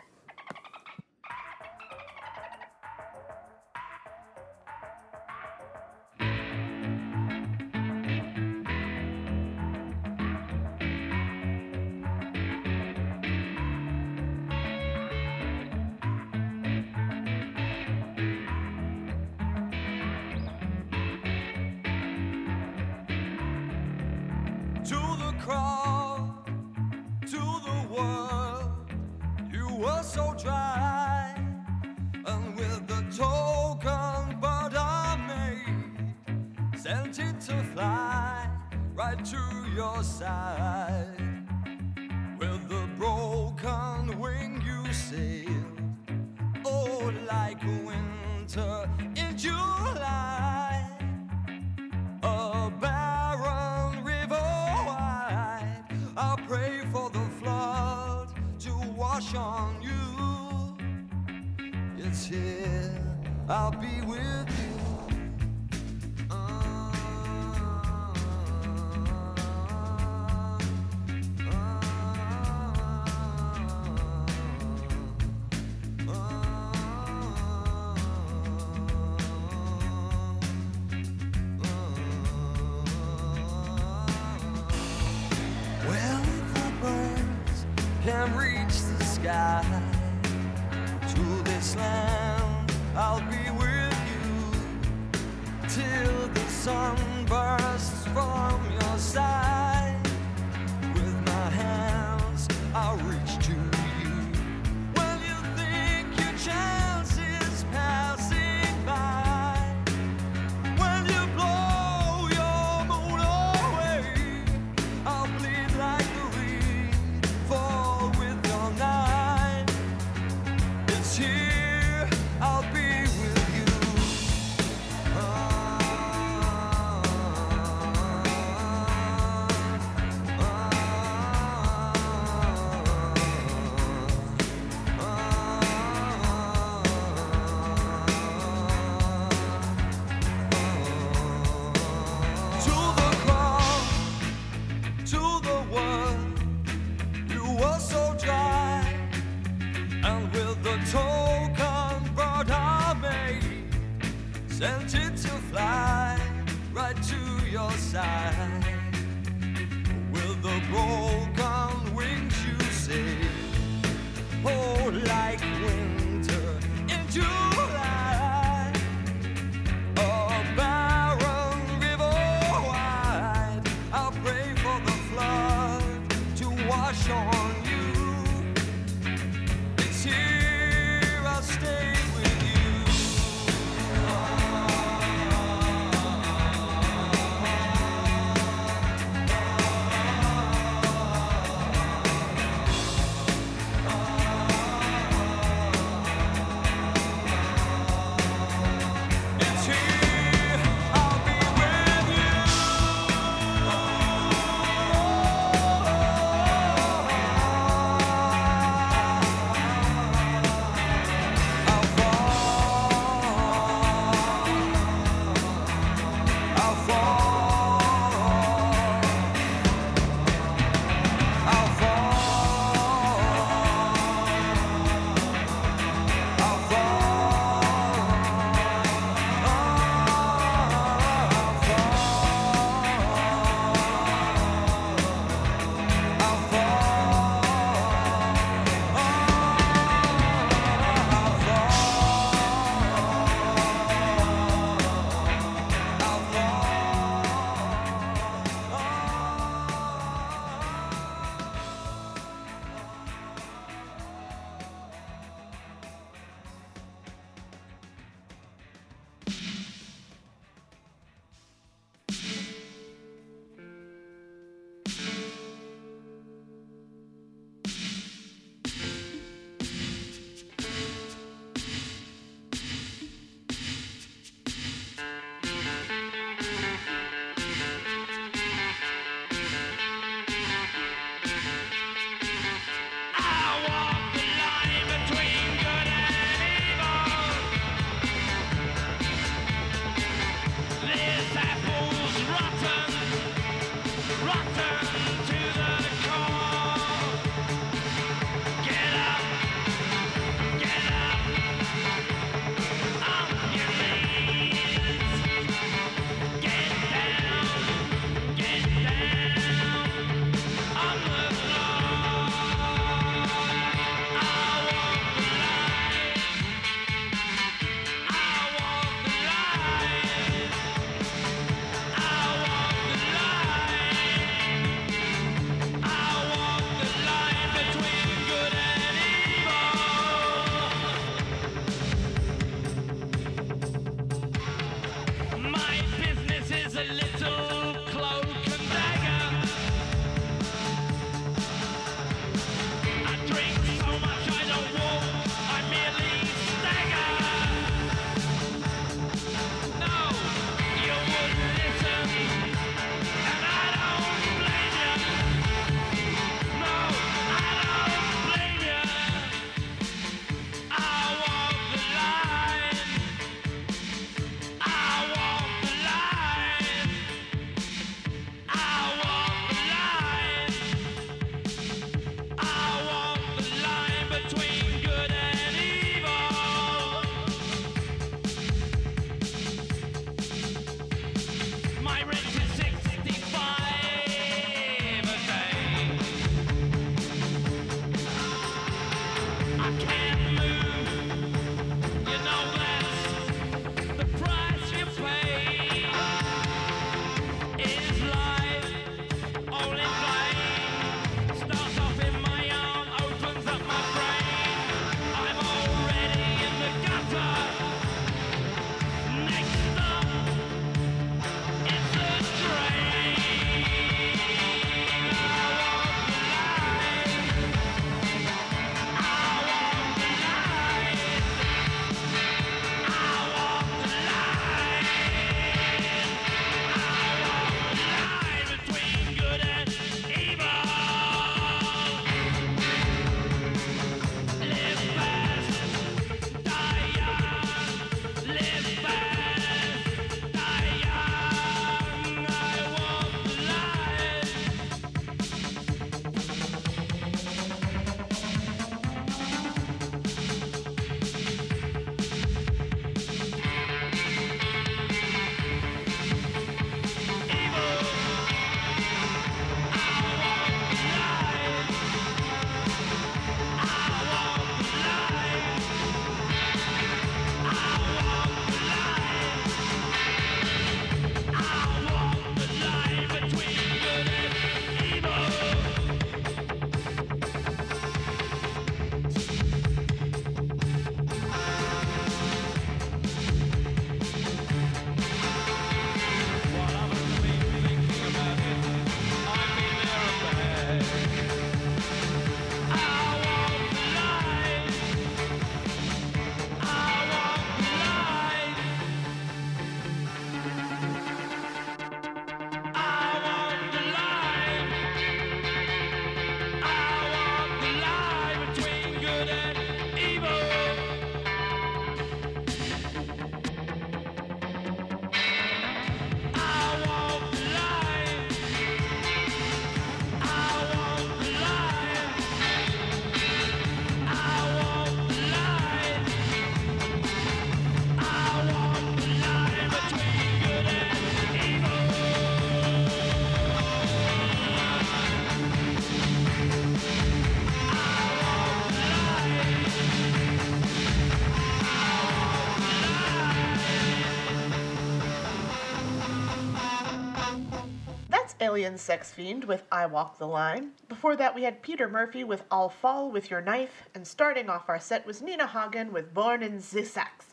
that's Alien Sex Fiend with I Walk the Line. Before that, we had Peter Murphy with I'll Fall With Your Knife. And starting off our set was Nina Hagen with Born in the Sax.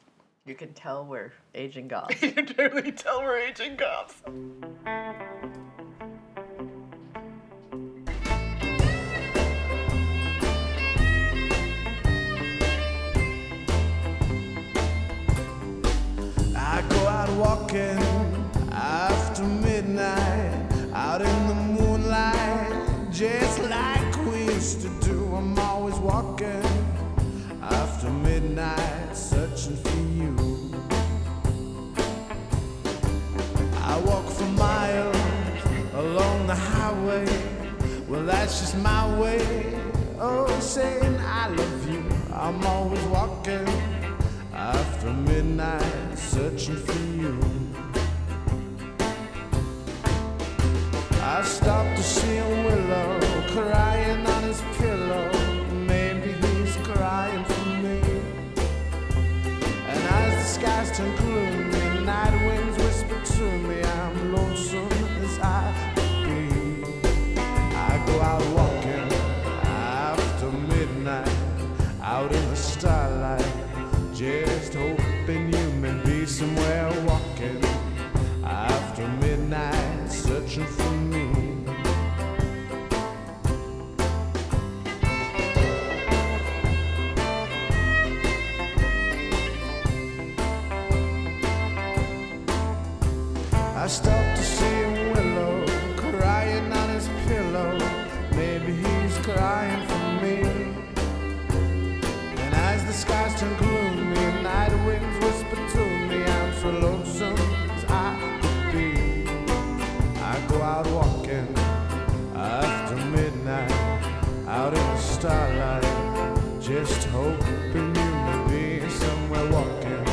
You can tell we're aging goths. You can totally tell we're aging goths. I go out walking after midnight, out in the moonlight, just like we used to do. I'm always walking after midnight, searching for you. I walk for miles along the highway. Well, that's just my way of saying I love you. I'm always walking after midnight, searching for you. I stopped to see a willow crying on his pillow. Maybe he's crying for me. And as the skies turn gloomy, night winds whisper to me, I'm lonesome as I be. I go out walking after midnight, out in the starlight, just hoping you may be somewhere walking after midnight, searching for me. I stopped to see a willow crying on his pillow. Maybe he's crying for me. And as the skies turn gloomy, night winds whisper to me, I'm so lonesome as I could be. I go out walking after midnight, out in the starlight, just hoping you may be somewhere walking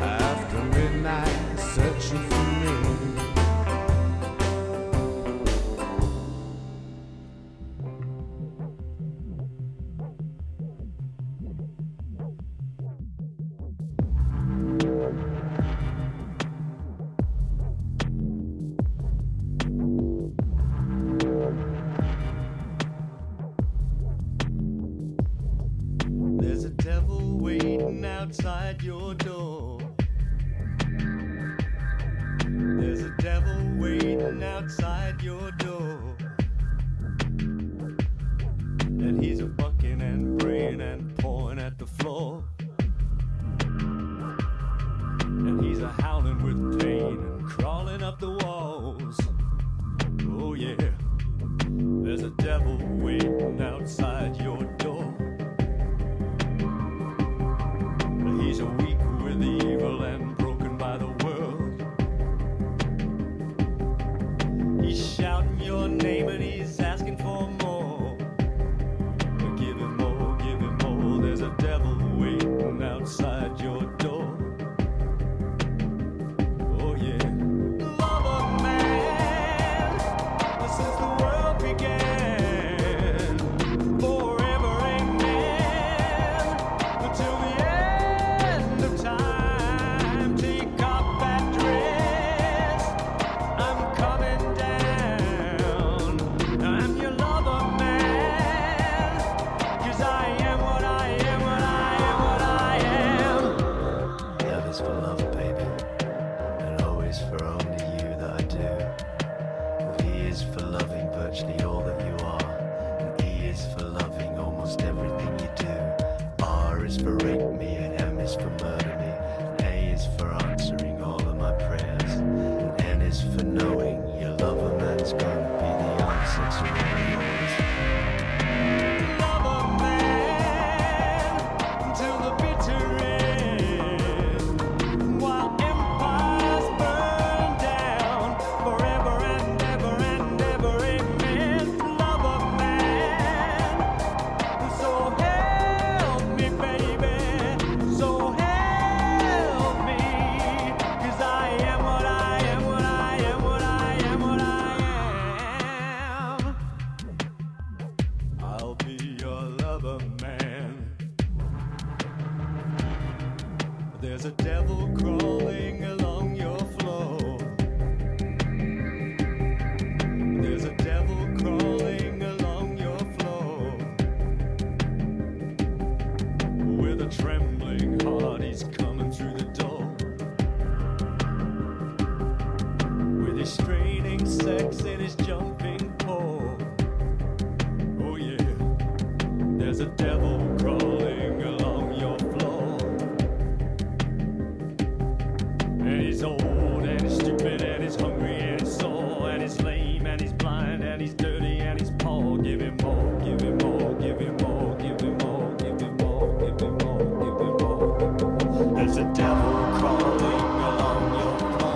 after midnight, searching for outside your door. There's a devil waiting outside your door, and he's a bucking and braying and pawing at the floor, and he's a howling with pain and crawling up the walls. Oh yeah, there's a devil waiting outside your door. He's a weak with evil and broken by the world. He's shouting your name and he's asking for more. Give him more, give him more. There's a devil waiting outside your door. Oh yeah. Love of man, since the world began. place and it's jumping poor. Oh yeah, there's a devil crawling along your floor. And he's old and he's stupid and he's hungry and he's sore. And he's lame and he's blind and he's dirty and he's poor. Give him more, give him more, give him more, give him more, give him more, give him more, give him more. There's a devil crawling along your floor.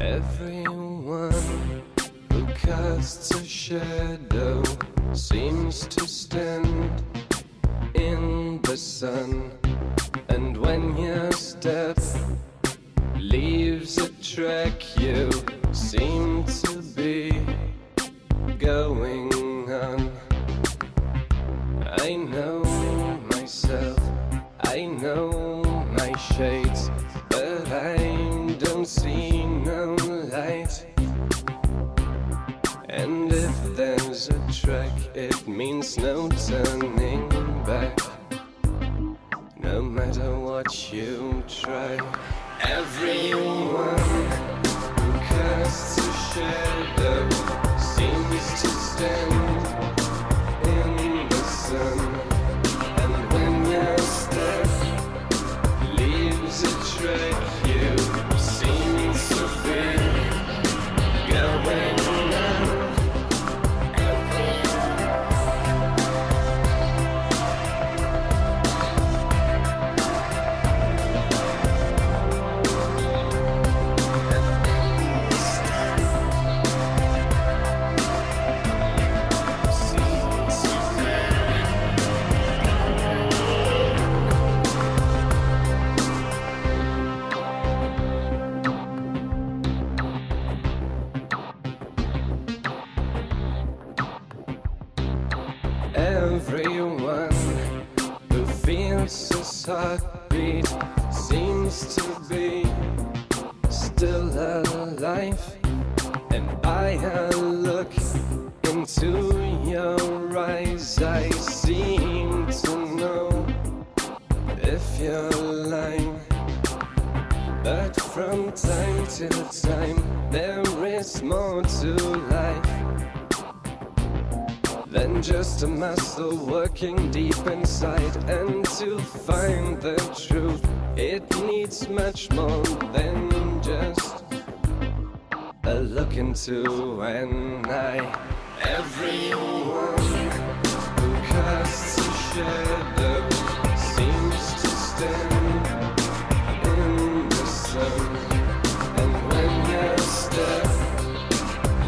Everyone who casts a shadow seems to stand in the sun, and when your step leaves a track, you seem to be going on. I know myself, I know my shades, but I don't see no light. And if there's a track, it means no turning back, no matter what you try. Everyone who casts a shadow seems to stand in the sun, and when your step leaves a track, you seem to be going on. restless heartbeat seems to be still alive, and I look into your eyes. I seem to know if you're lying, but from time to time there is more to life than just a muscle working deep inside. And to find the truth, it needs much more than just a look into an eye. Everyone who casts a shadow seems to stand in the sun, and when your step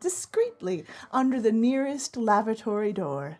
discreetly under the nearest lavatory door.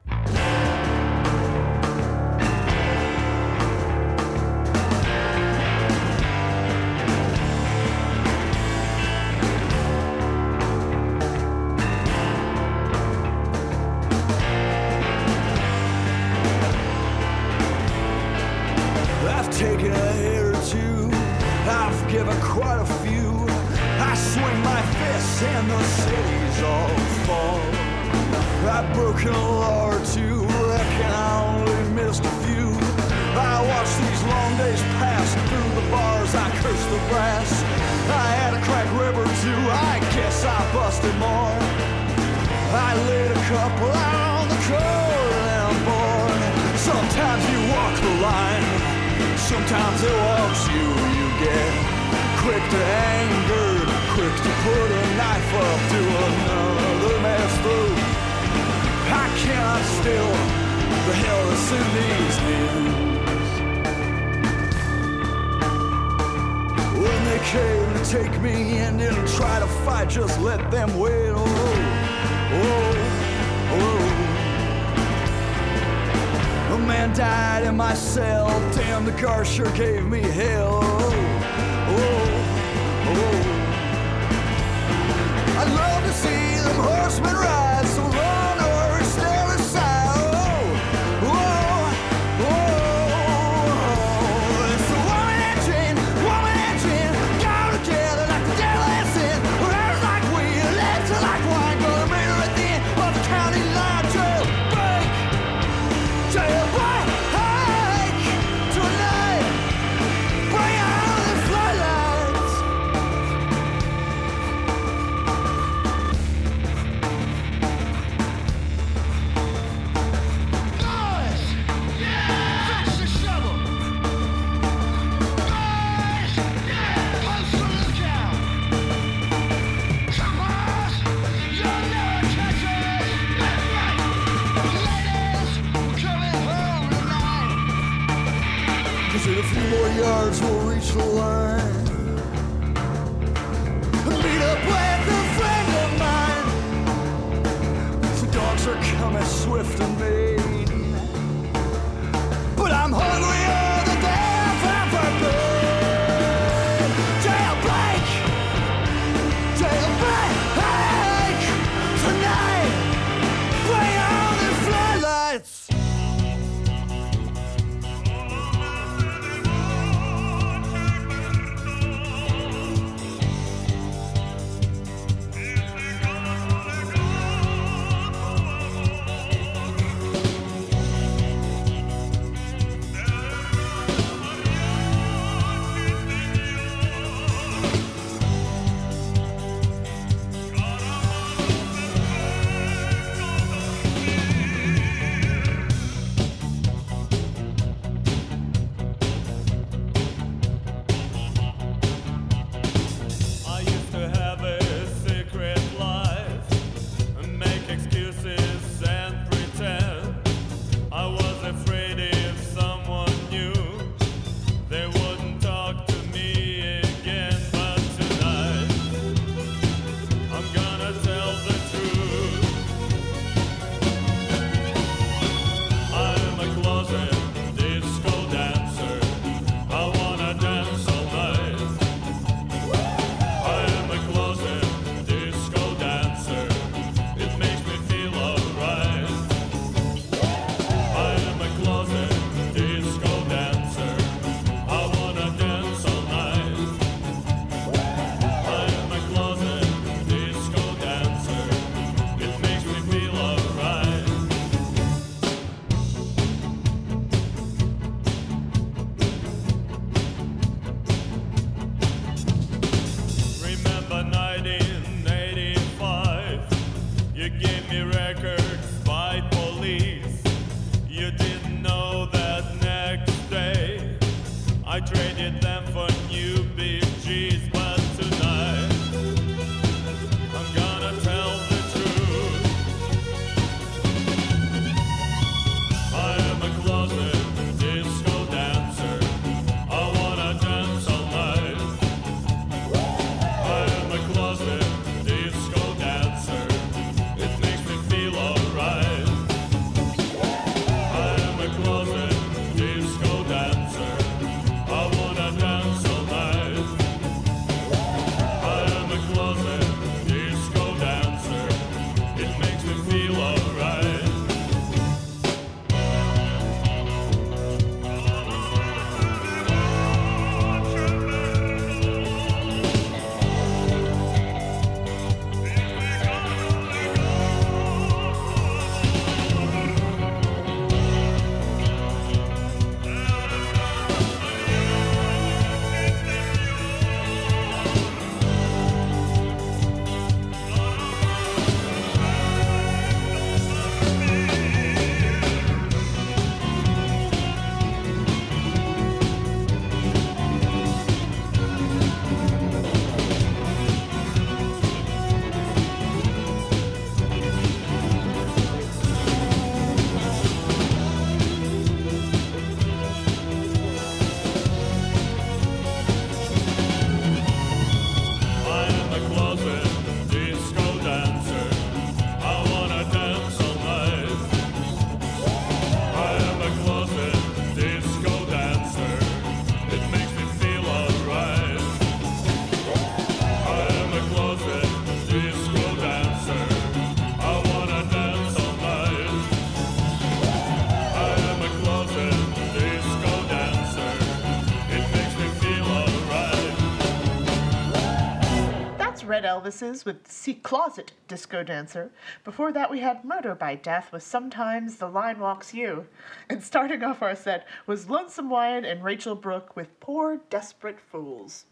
that's Red Elvises with See Closet Disco Dancer. Before that, we had Murder by Death with Sometimes the Line Walks You. And starting off our set was Lonesome Wyatt and Rachel Brooke with Poor Desperate Fools.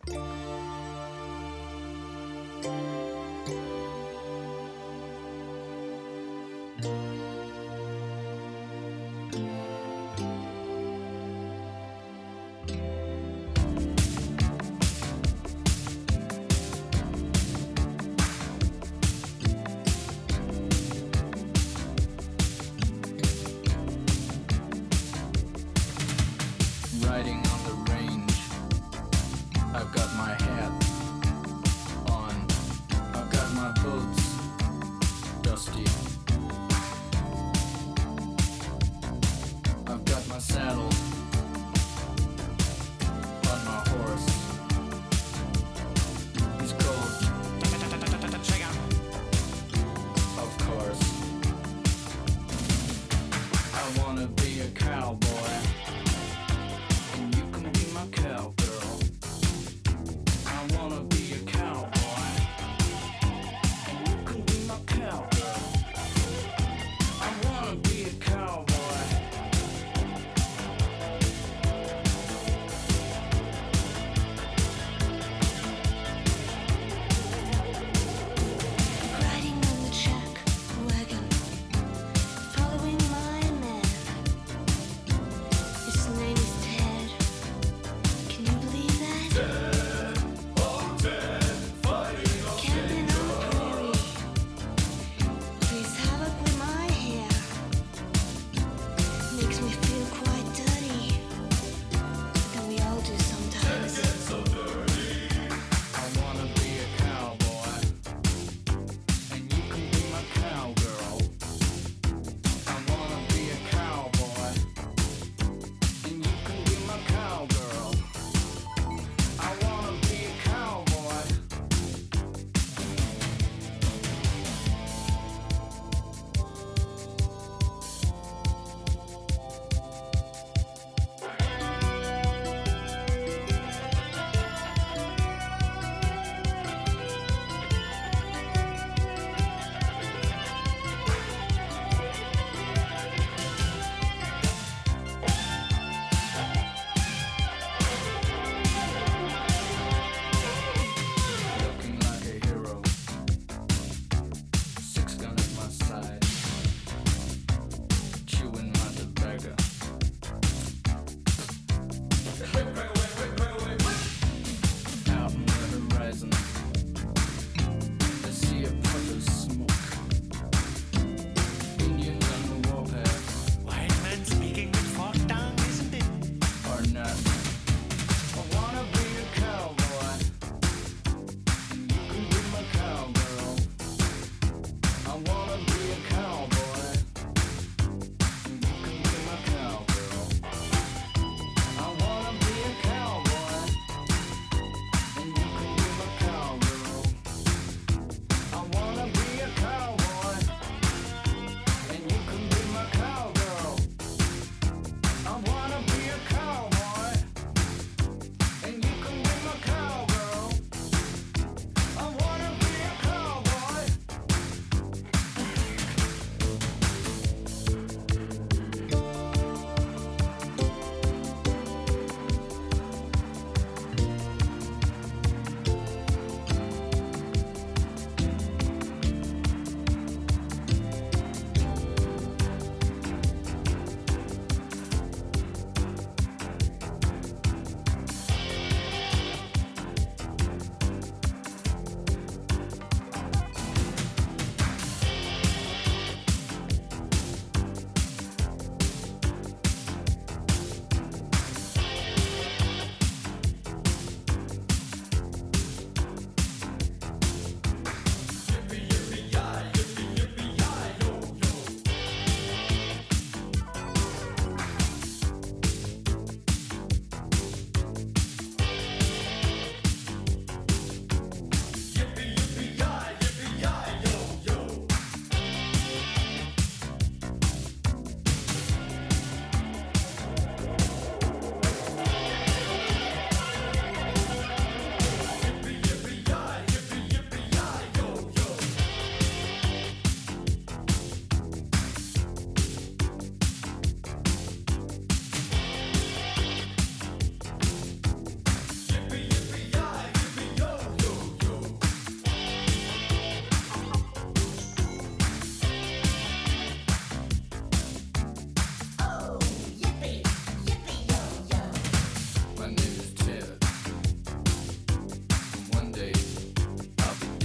I've got my hat on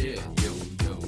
Yeah, yo, yo,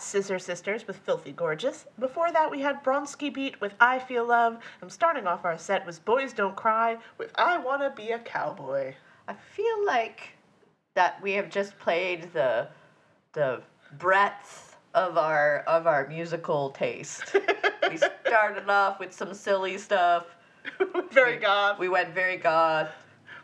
Scissor Sisters with Filthy Gorgeous. Before that, we had Bronski Beat with I Feel Love. And starting off our set was Boys Don't Cry with I Wanna Be a Cowboy. I feel like that we have just played the the breadth of our of our musical taste. We started off with some silly stuff. Very we, goth. We went very goth.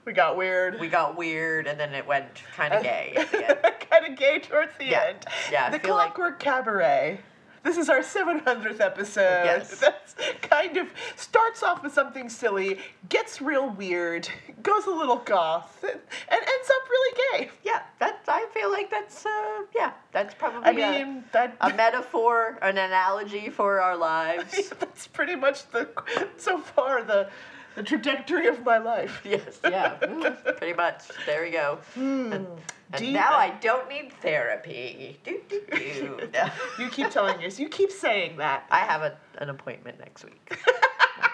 We got weird. We got weird, and then it went kind of gay at the end. Kind of gay towards the yeah. end. Yeah, the Clockwork like... Cabaret. This is our seven hundredth episode. Yes. That's kind of starts off with something silly, gets real weird, goes a little goth, and, and ends up really gay. Yeah, that I feel like that's, uh, yeah, that's probably I mean, a, that... a metaphor, an analogy for our lives. That's pretty much the, so far, the... the trajectory of my life. Yes, yeah, mm, pretty much. There we go. Mm, and and now I don't need therapy. Do, do, do. No. You keep telling us. You keep saying that. I have a, an appointment next week. No,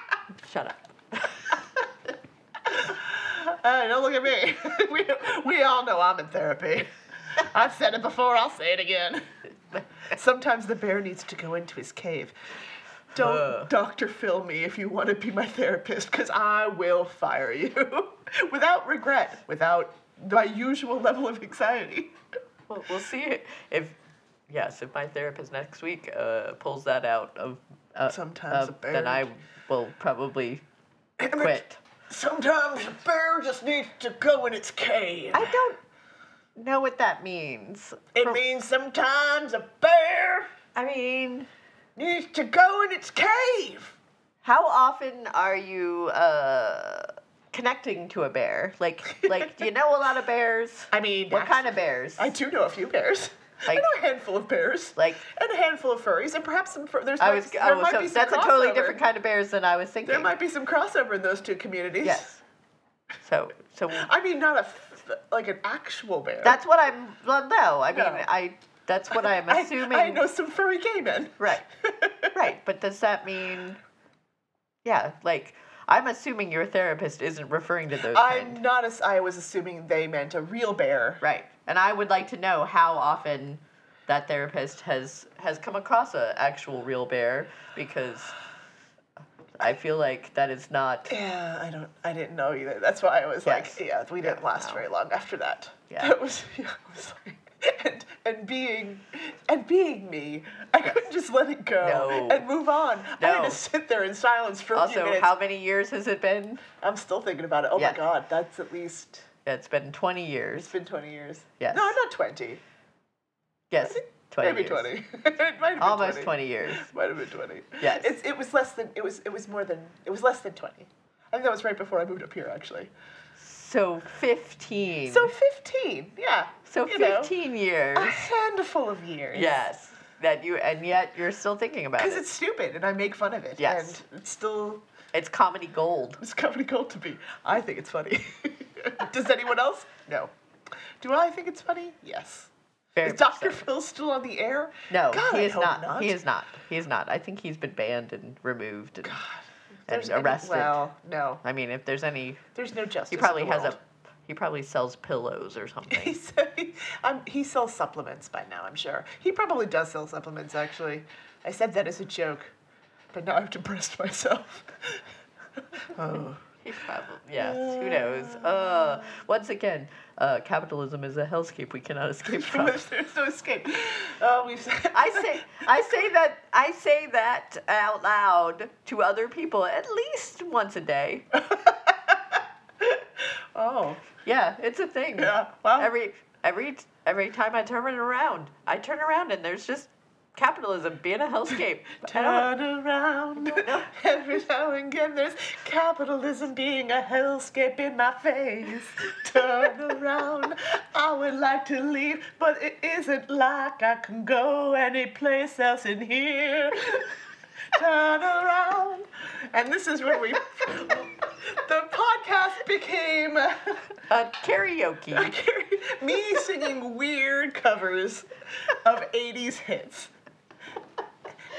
shut up. Uh, don't look at me. we, we all know I'm in therapy. I've said it before. I'll say it again. Sometimes the bear needs to go into his cave. Don't uh. Doctor Phil me if you want to be my therapist, because I will fire you. Without regret, without my usual level of anxiety. Well, we'll see if, yes, if my therapist next week uh, pulls that out of uh, sometimes uh, a bear, then I will probably quit. Sometimes a bear just needs to go in its cave. I don't know what that means. It For... means sometimes a bear. I mean, needs to go in its cave. How often are you uh, connecting to a bear? Like, like, do you know a lot of bears? I mean, what kind of bears? I do know a few bears. Like, I know a handful of bears, like, and a handful of furries, and perhaps some. Fur- there's I was, there oh, might so be some that's crossover. A totally different kind of bears than I was thinking. There might be some crossover in those two communities. Yes. So, so we, I mean, not a like an actual bear. That's what I'm. Well, no, I mean, no. I. That's what I'm assuming. I, I know some furry gay men. Right. Right, but does that mean? Yeah, like. I'm assuming your therapist isn't referring to those I'm kind. Not as I was assuming they meant a real bear. Right. And I would like to know how often that therapist has, has come across an actual real bear, because I feel like that is not... Yeah, I don't. I didn't know either. That's why I was yes. like, yeah, we didn't yeah, last no. very long after that. Yeah. That was, yeah, I was like... And and being and being me, I yes. couldn't just let it go no. and move on. No. I had to sit there in silence for also, a few minutes. Also, how many years has it been? I'm still thinking about it. Oh, yes. my God, that's at least... Yeah, it's been twenty years. It's been twenty years. Yes. No, not twenty. Yes, twenty maybe years. twenty. It might have almost been twenty years. Might have been twenty. Yes. It's, it was less than... It was, it was more than... It was less than twenty. I think that was right before I moved up here, actually. So fifteen. So fifteen, yeah. So you fifteen know, years. A handful of years. Yes. That you and yet you're still thinking about it. Because it's stupid and I make fun of it. Yes. And it's still It's comedy gold. It's comedy gold to me. I think it's funny. Does anyone else? No. Do I think it's funny? Yes. Very is Doctor So. Phil still on the air? No, God, he I is hope not. not. He is not. He is not. I think he's been banned and removed and God. And there's arrested. Any, well, no. I mean, if there's any, there's no justice. He probably in the has world. a, he probably sells pillows or something. he, he, um, he sells supplements by now, I'm sure. He probably does sell supplements, actually. I said that as a joke, but now I've depressed myself. oh. He probably, yes. Yeah. Who knows? Uh, once again, uh, capitalism is a hellscape we cannot escape from. There's no escape. Uh, we've I say I say that I say that out loud to other people at least once a day. oh, yeah, it's a thing. Yeah. Wow. Every every every time I turn around, I turn around and there's just. Capitalism being a hellscape. Turn around. Every now and again, there's capitalism being a hellscape in my face. Turn around. I would like to leave, but it isn't like I can go anyplace else in here. Turn around. And this is where we... The podcast became... A karaoke. A karaoke. Me singing weird covers of eighties hits.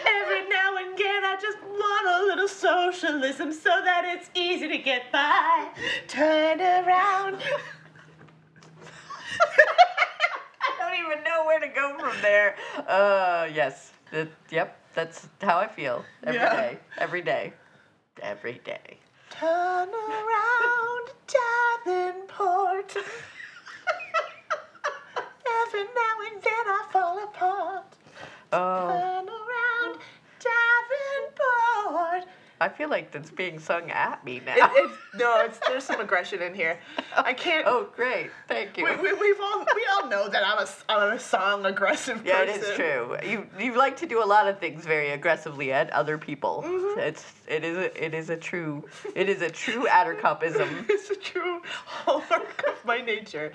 Every now and again, I just want a little socialism so that it's easy to get by. Turn around. I don't even know where to go from there. Uh, yes. It, yep, that's how I feel every yeah. day. Every day. Every day. Turn around, Davenport. Every now and then I fall apart. Oh. Turn around, Davenport. I feel like that's being sung at me now. It, it's, no, it's, there's some aggression in here. I can't. Oh, great! Thank you. We, we, we've all we all know that I'm a I'm a song aggressive yeah, person. Yeah, it is true. You you like to do a lot of things very aggressively at other people. Mm-hmm. It's it is a, it is a true it is a true Attercopism. It's a true hallmark of my nature.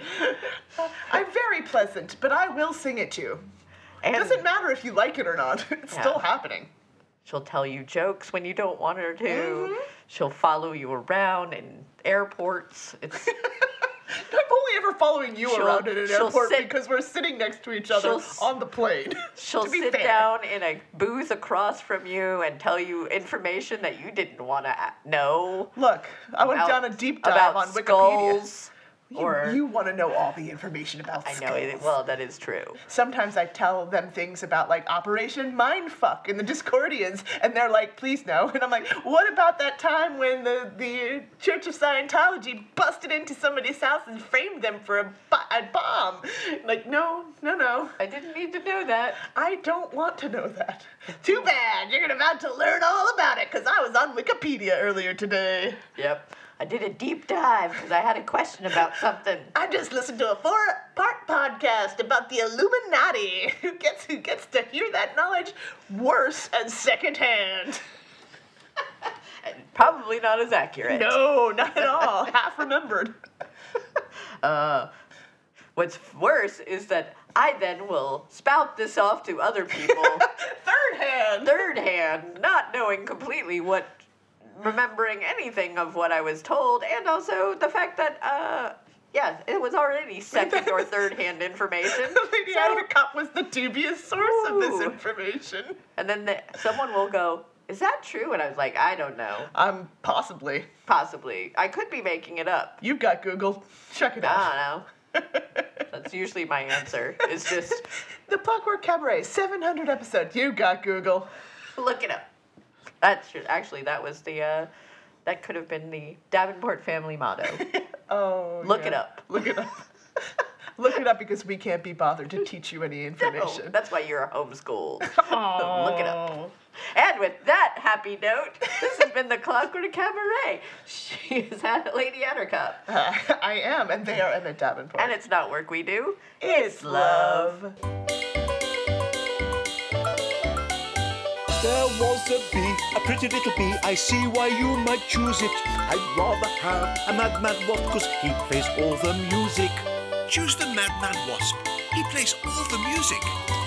I'm very pleasant, but I will sing it to you. And it doesn't matter if you like it or not. It's yeah. still happening. She'll tell you jokes when you don't want her to. Mm-hmm. She'll follow you around in airports. It's I'm only ever following you she'll, around in an airport sit, because we're sitting next to each other on the plane. She'll to be sit fair. down in a booth across from you and tell you information that you didn't want to know. Look, I about, went down a deep dive on Wikipedia. Skulls. You, or, you want to know all the information about I know it. Well, that is true. Sometimes I tell them things about, like, Operation Mindfuck and the Discordians, and they're like, please no. And I'm like, what about that time when the, the Church of Scientology busted into somebody's house and framed them for a, a bomb? Like, no, no, no. I didn't need to know that. I don't want to know that. Too bad. You're about to learn all about it, because I was on Wikipedia earlier today. Yep. I did a deep dive because I had a question about something. I just listened to a four-part podcast about the Illuminati. Who gets who gets to hear that knowledge worse and secondhand? And probably not as accurate. No, not at all. Half remembered. Uh, what's worse is that I then will spout this off to other people. Third hand. Third hand, not knowing completely what. Remembering anything of what I was told, and also the fact that, uh, yeah, it was already second or third-hand information. Lady Attercop was the dubious source Ooh. Of this information. And then the, someone will go, is that true? And I was like, I don't know. Um, possibly. Possibly. I could be making it up. You've got Google. Check it out. I don't know. That's usually my answer. It's just... The Clockwork Cabaret, seven hundred episodes. You got Google. Look it up. That's actually that was the uh, that could have been the Davenport family motto. oh, look yeah. it up. Look it up. Look it up because we can't be bothered to teach you any information. No, that's why you're homeschooled. Oh. Look it up. And with that happy note, this has been the Clockwork Cabaret. She is at Lady Attercop. Uh, I am, and they are Emma Davenport. And it's not work we do. It's love. There was a bee, a pretty little bee, I see why you might choose it. I'd rather have a Mad Mad Wasp, cause he plays all the music. Choose the Mad Mad Wasp, he plays all the music.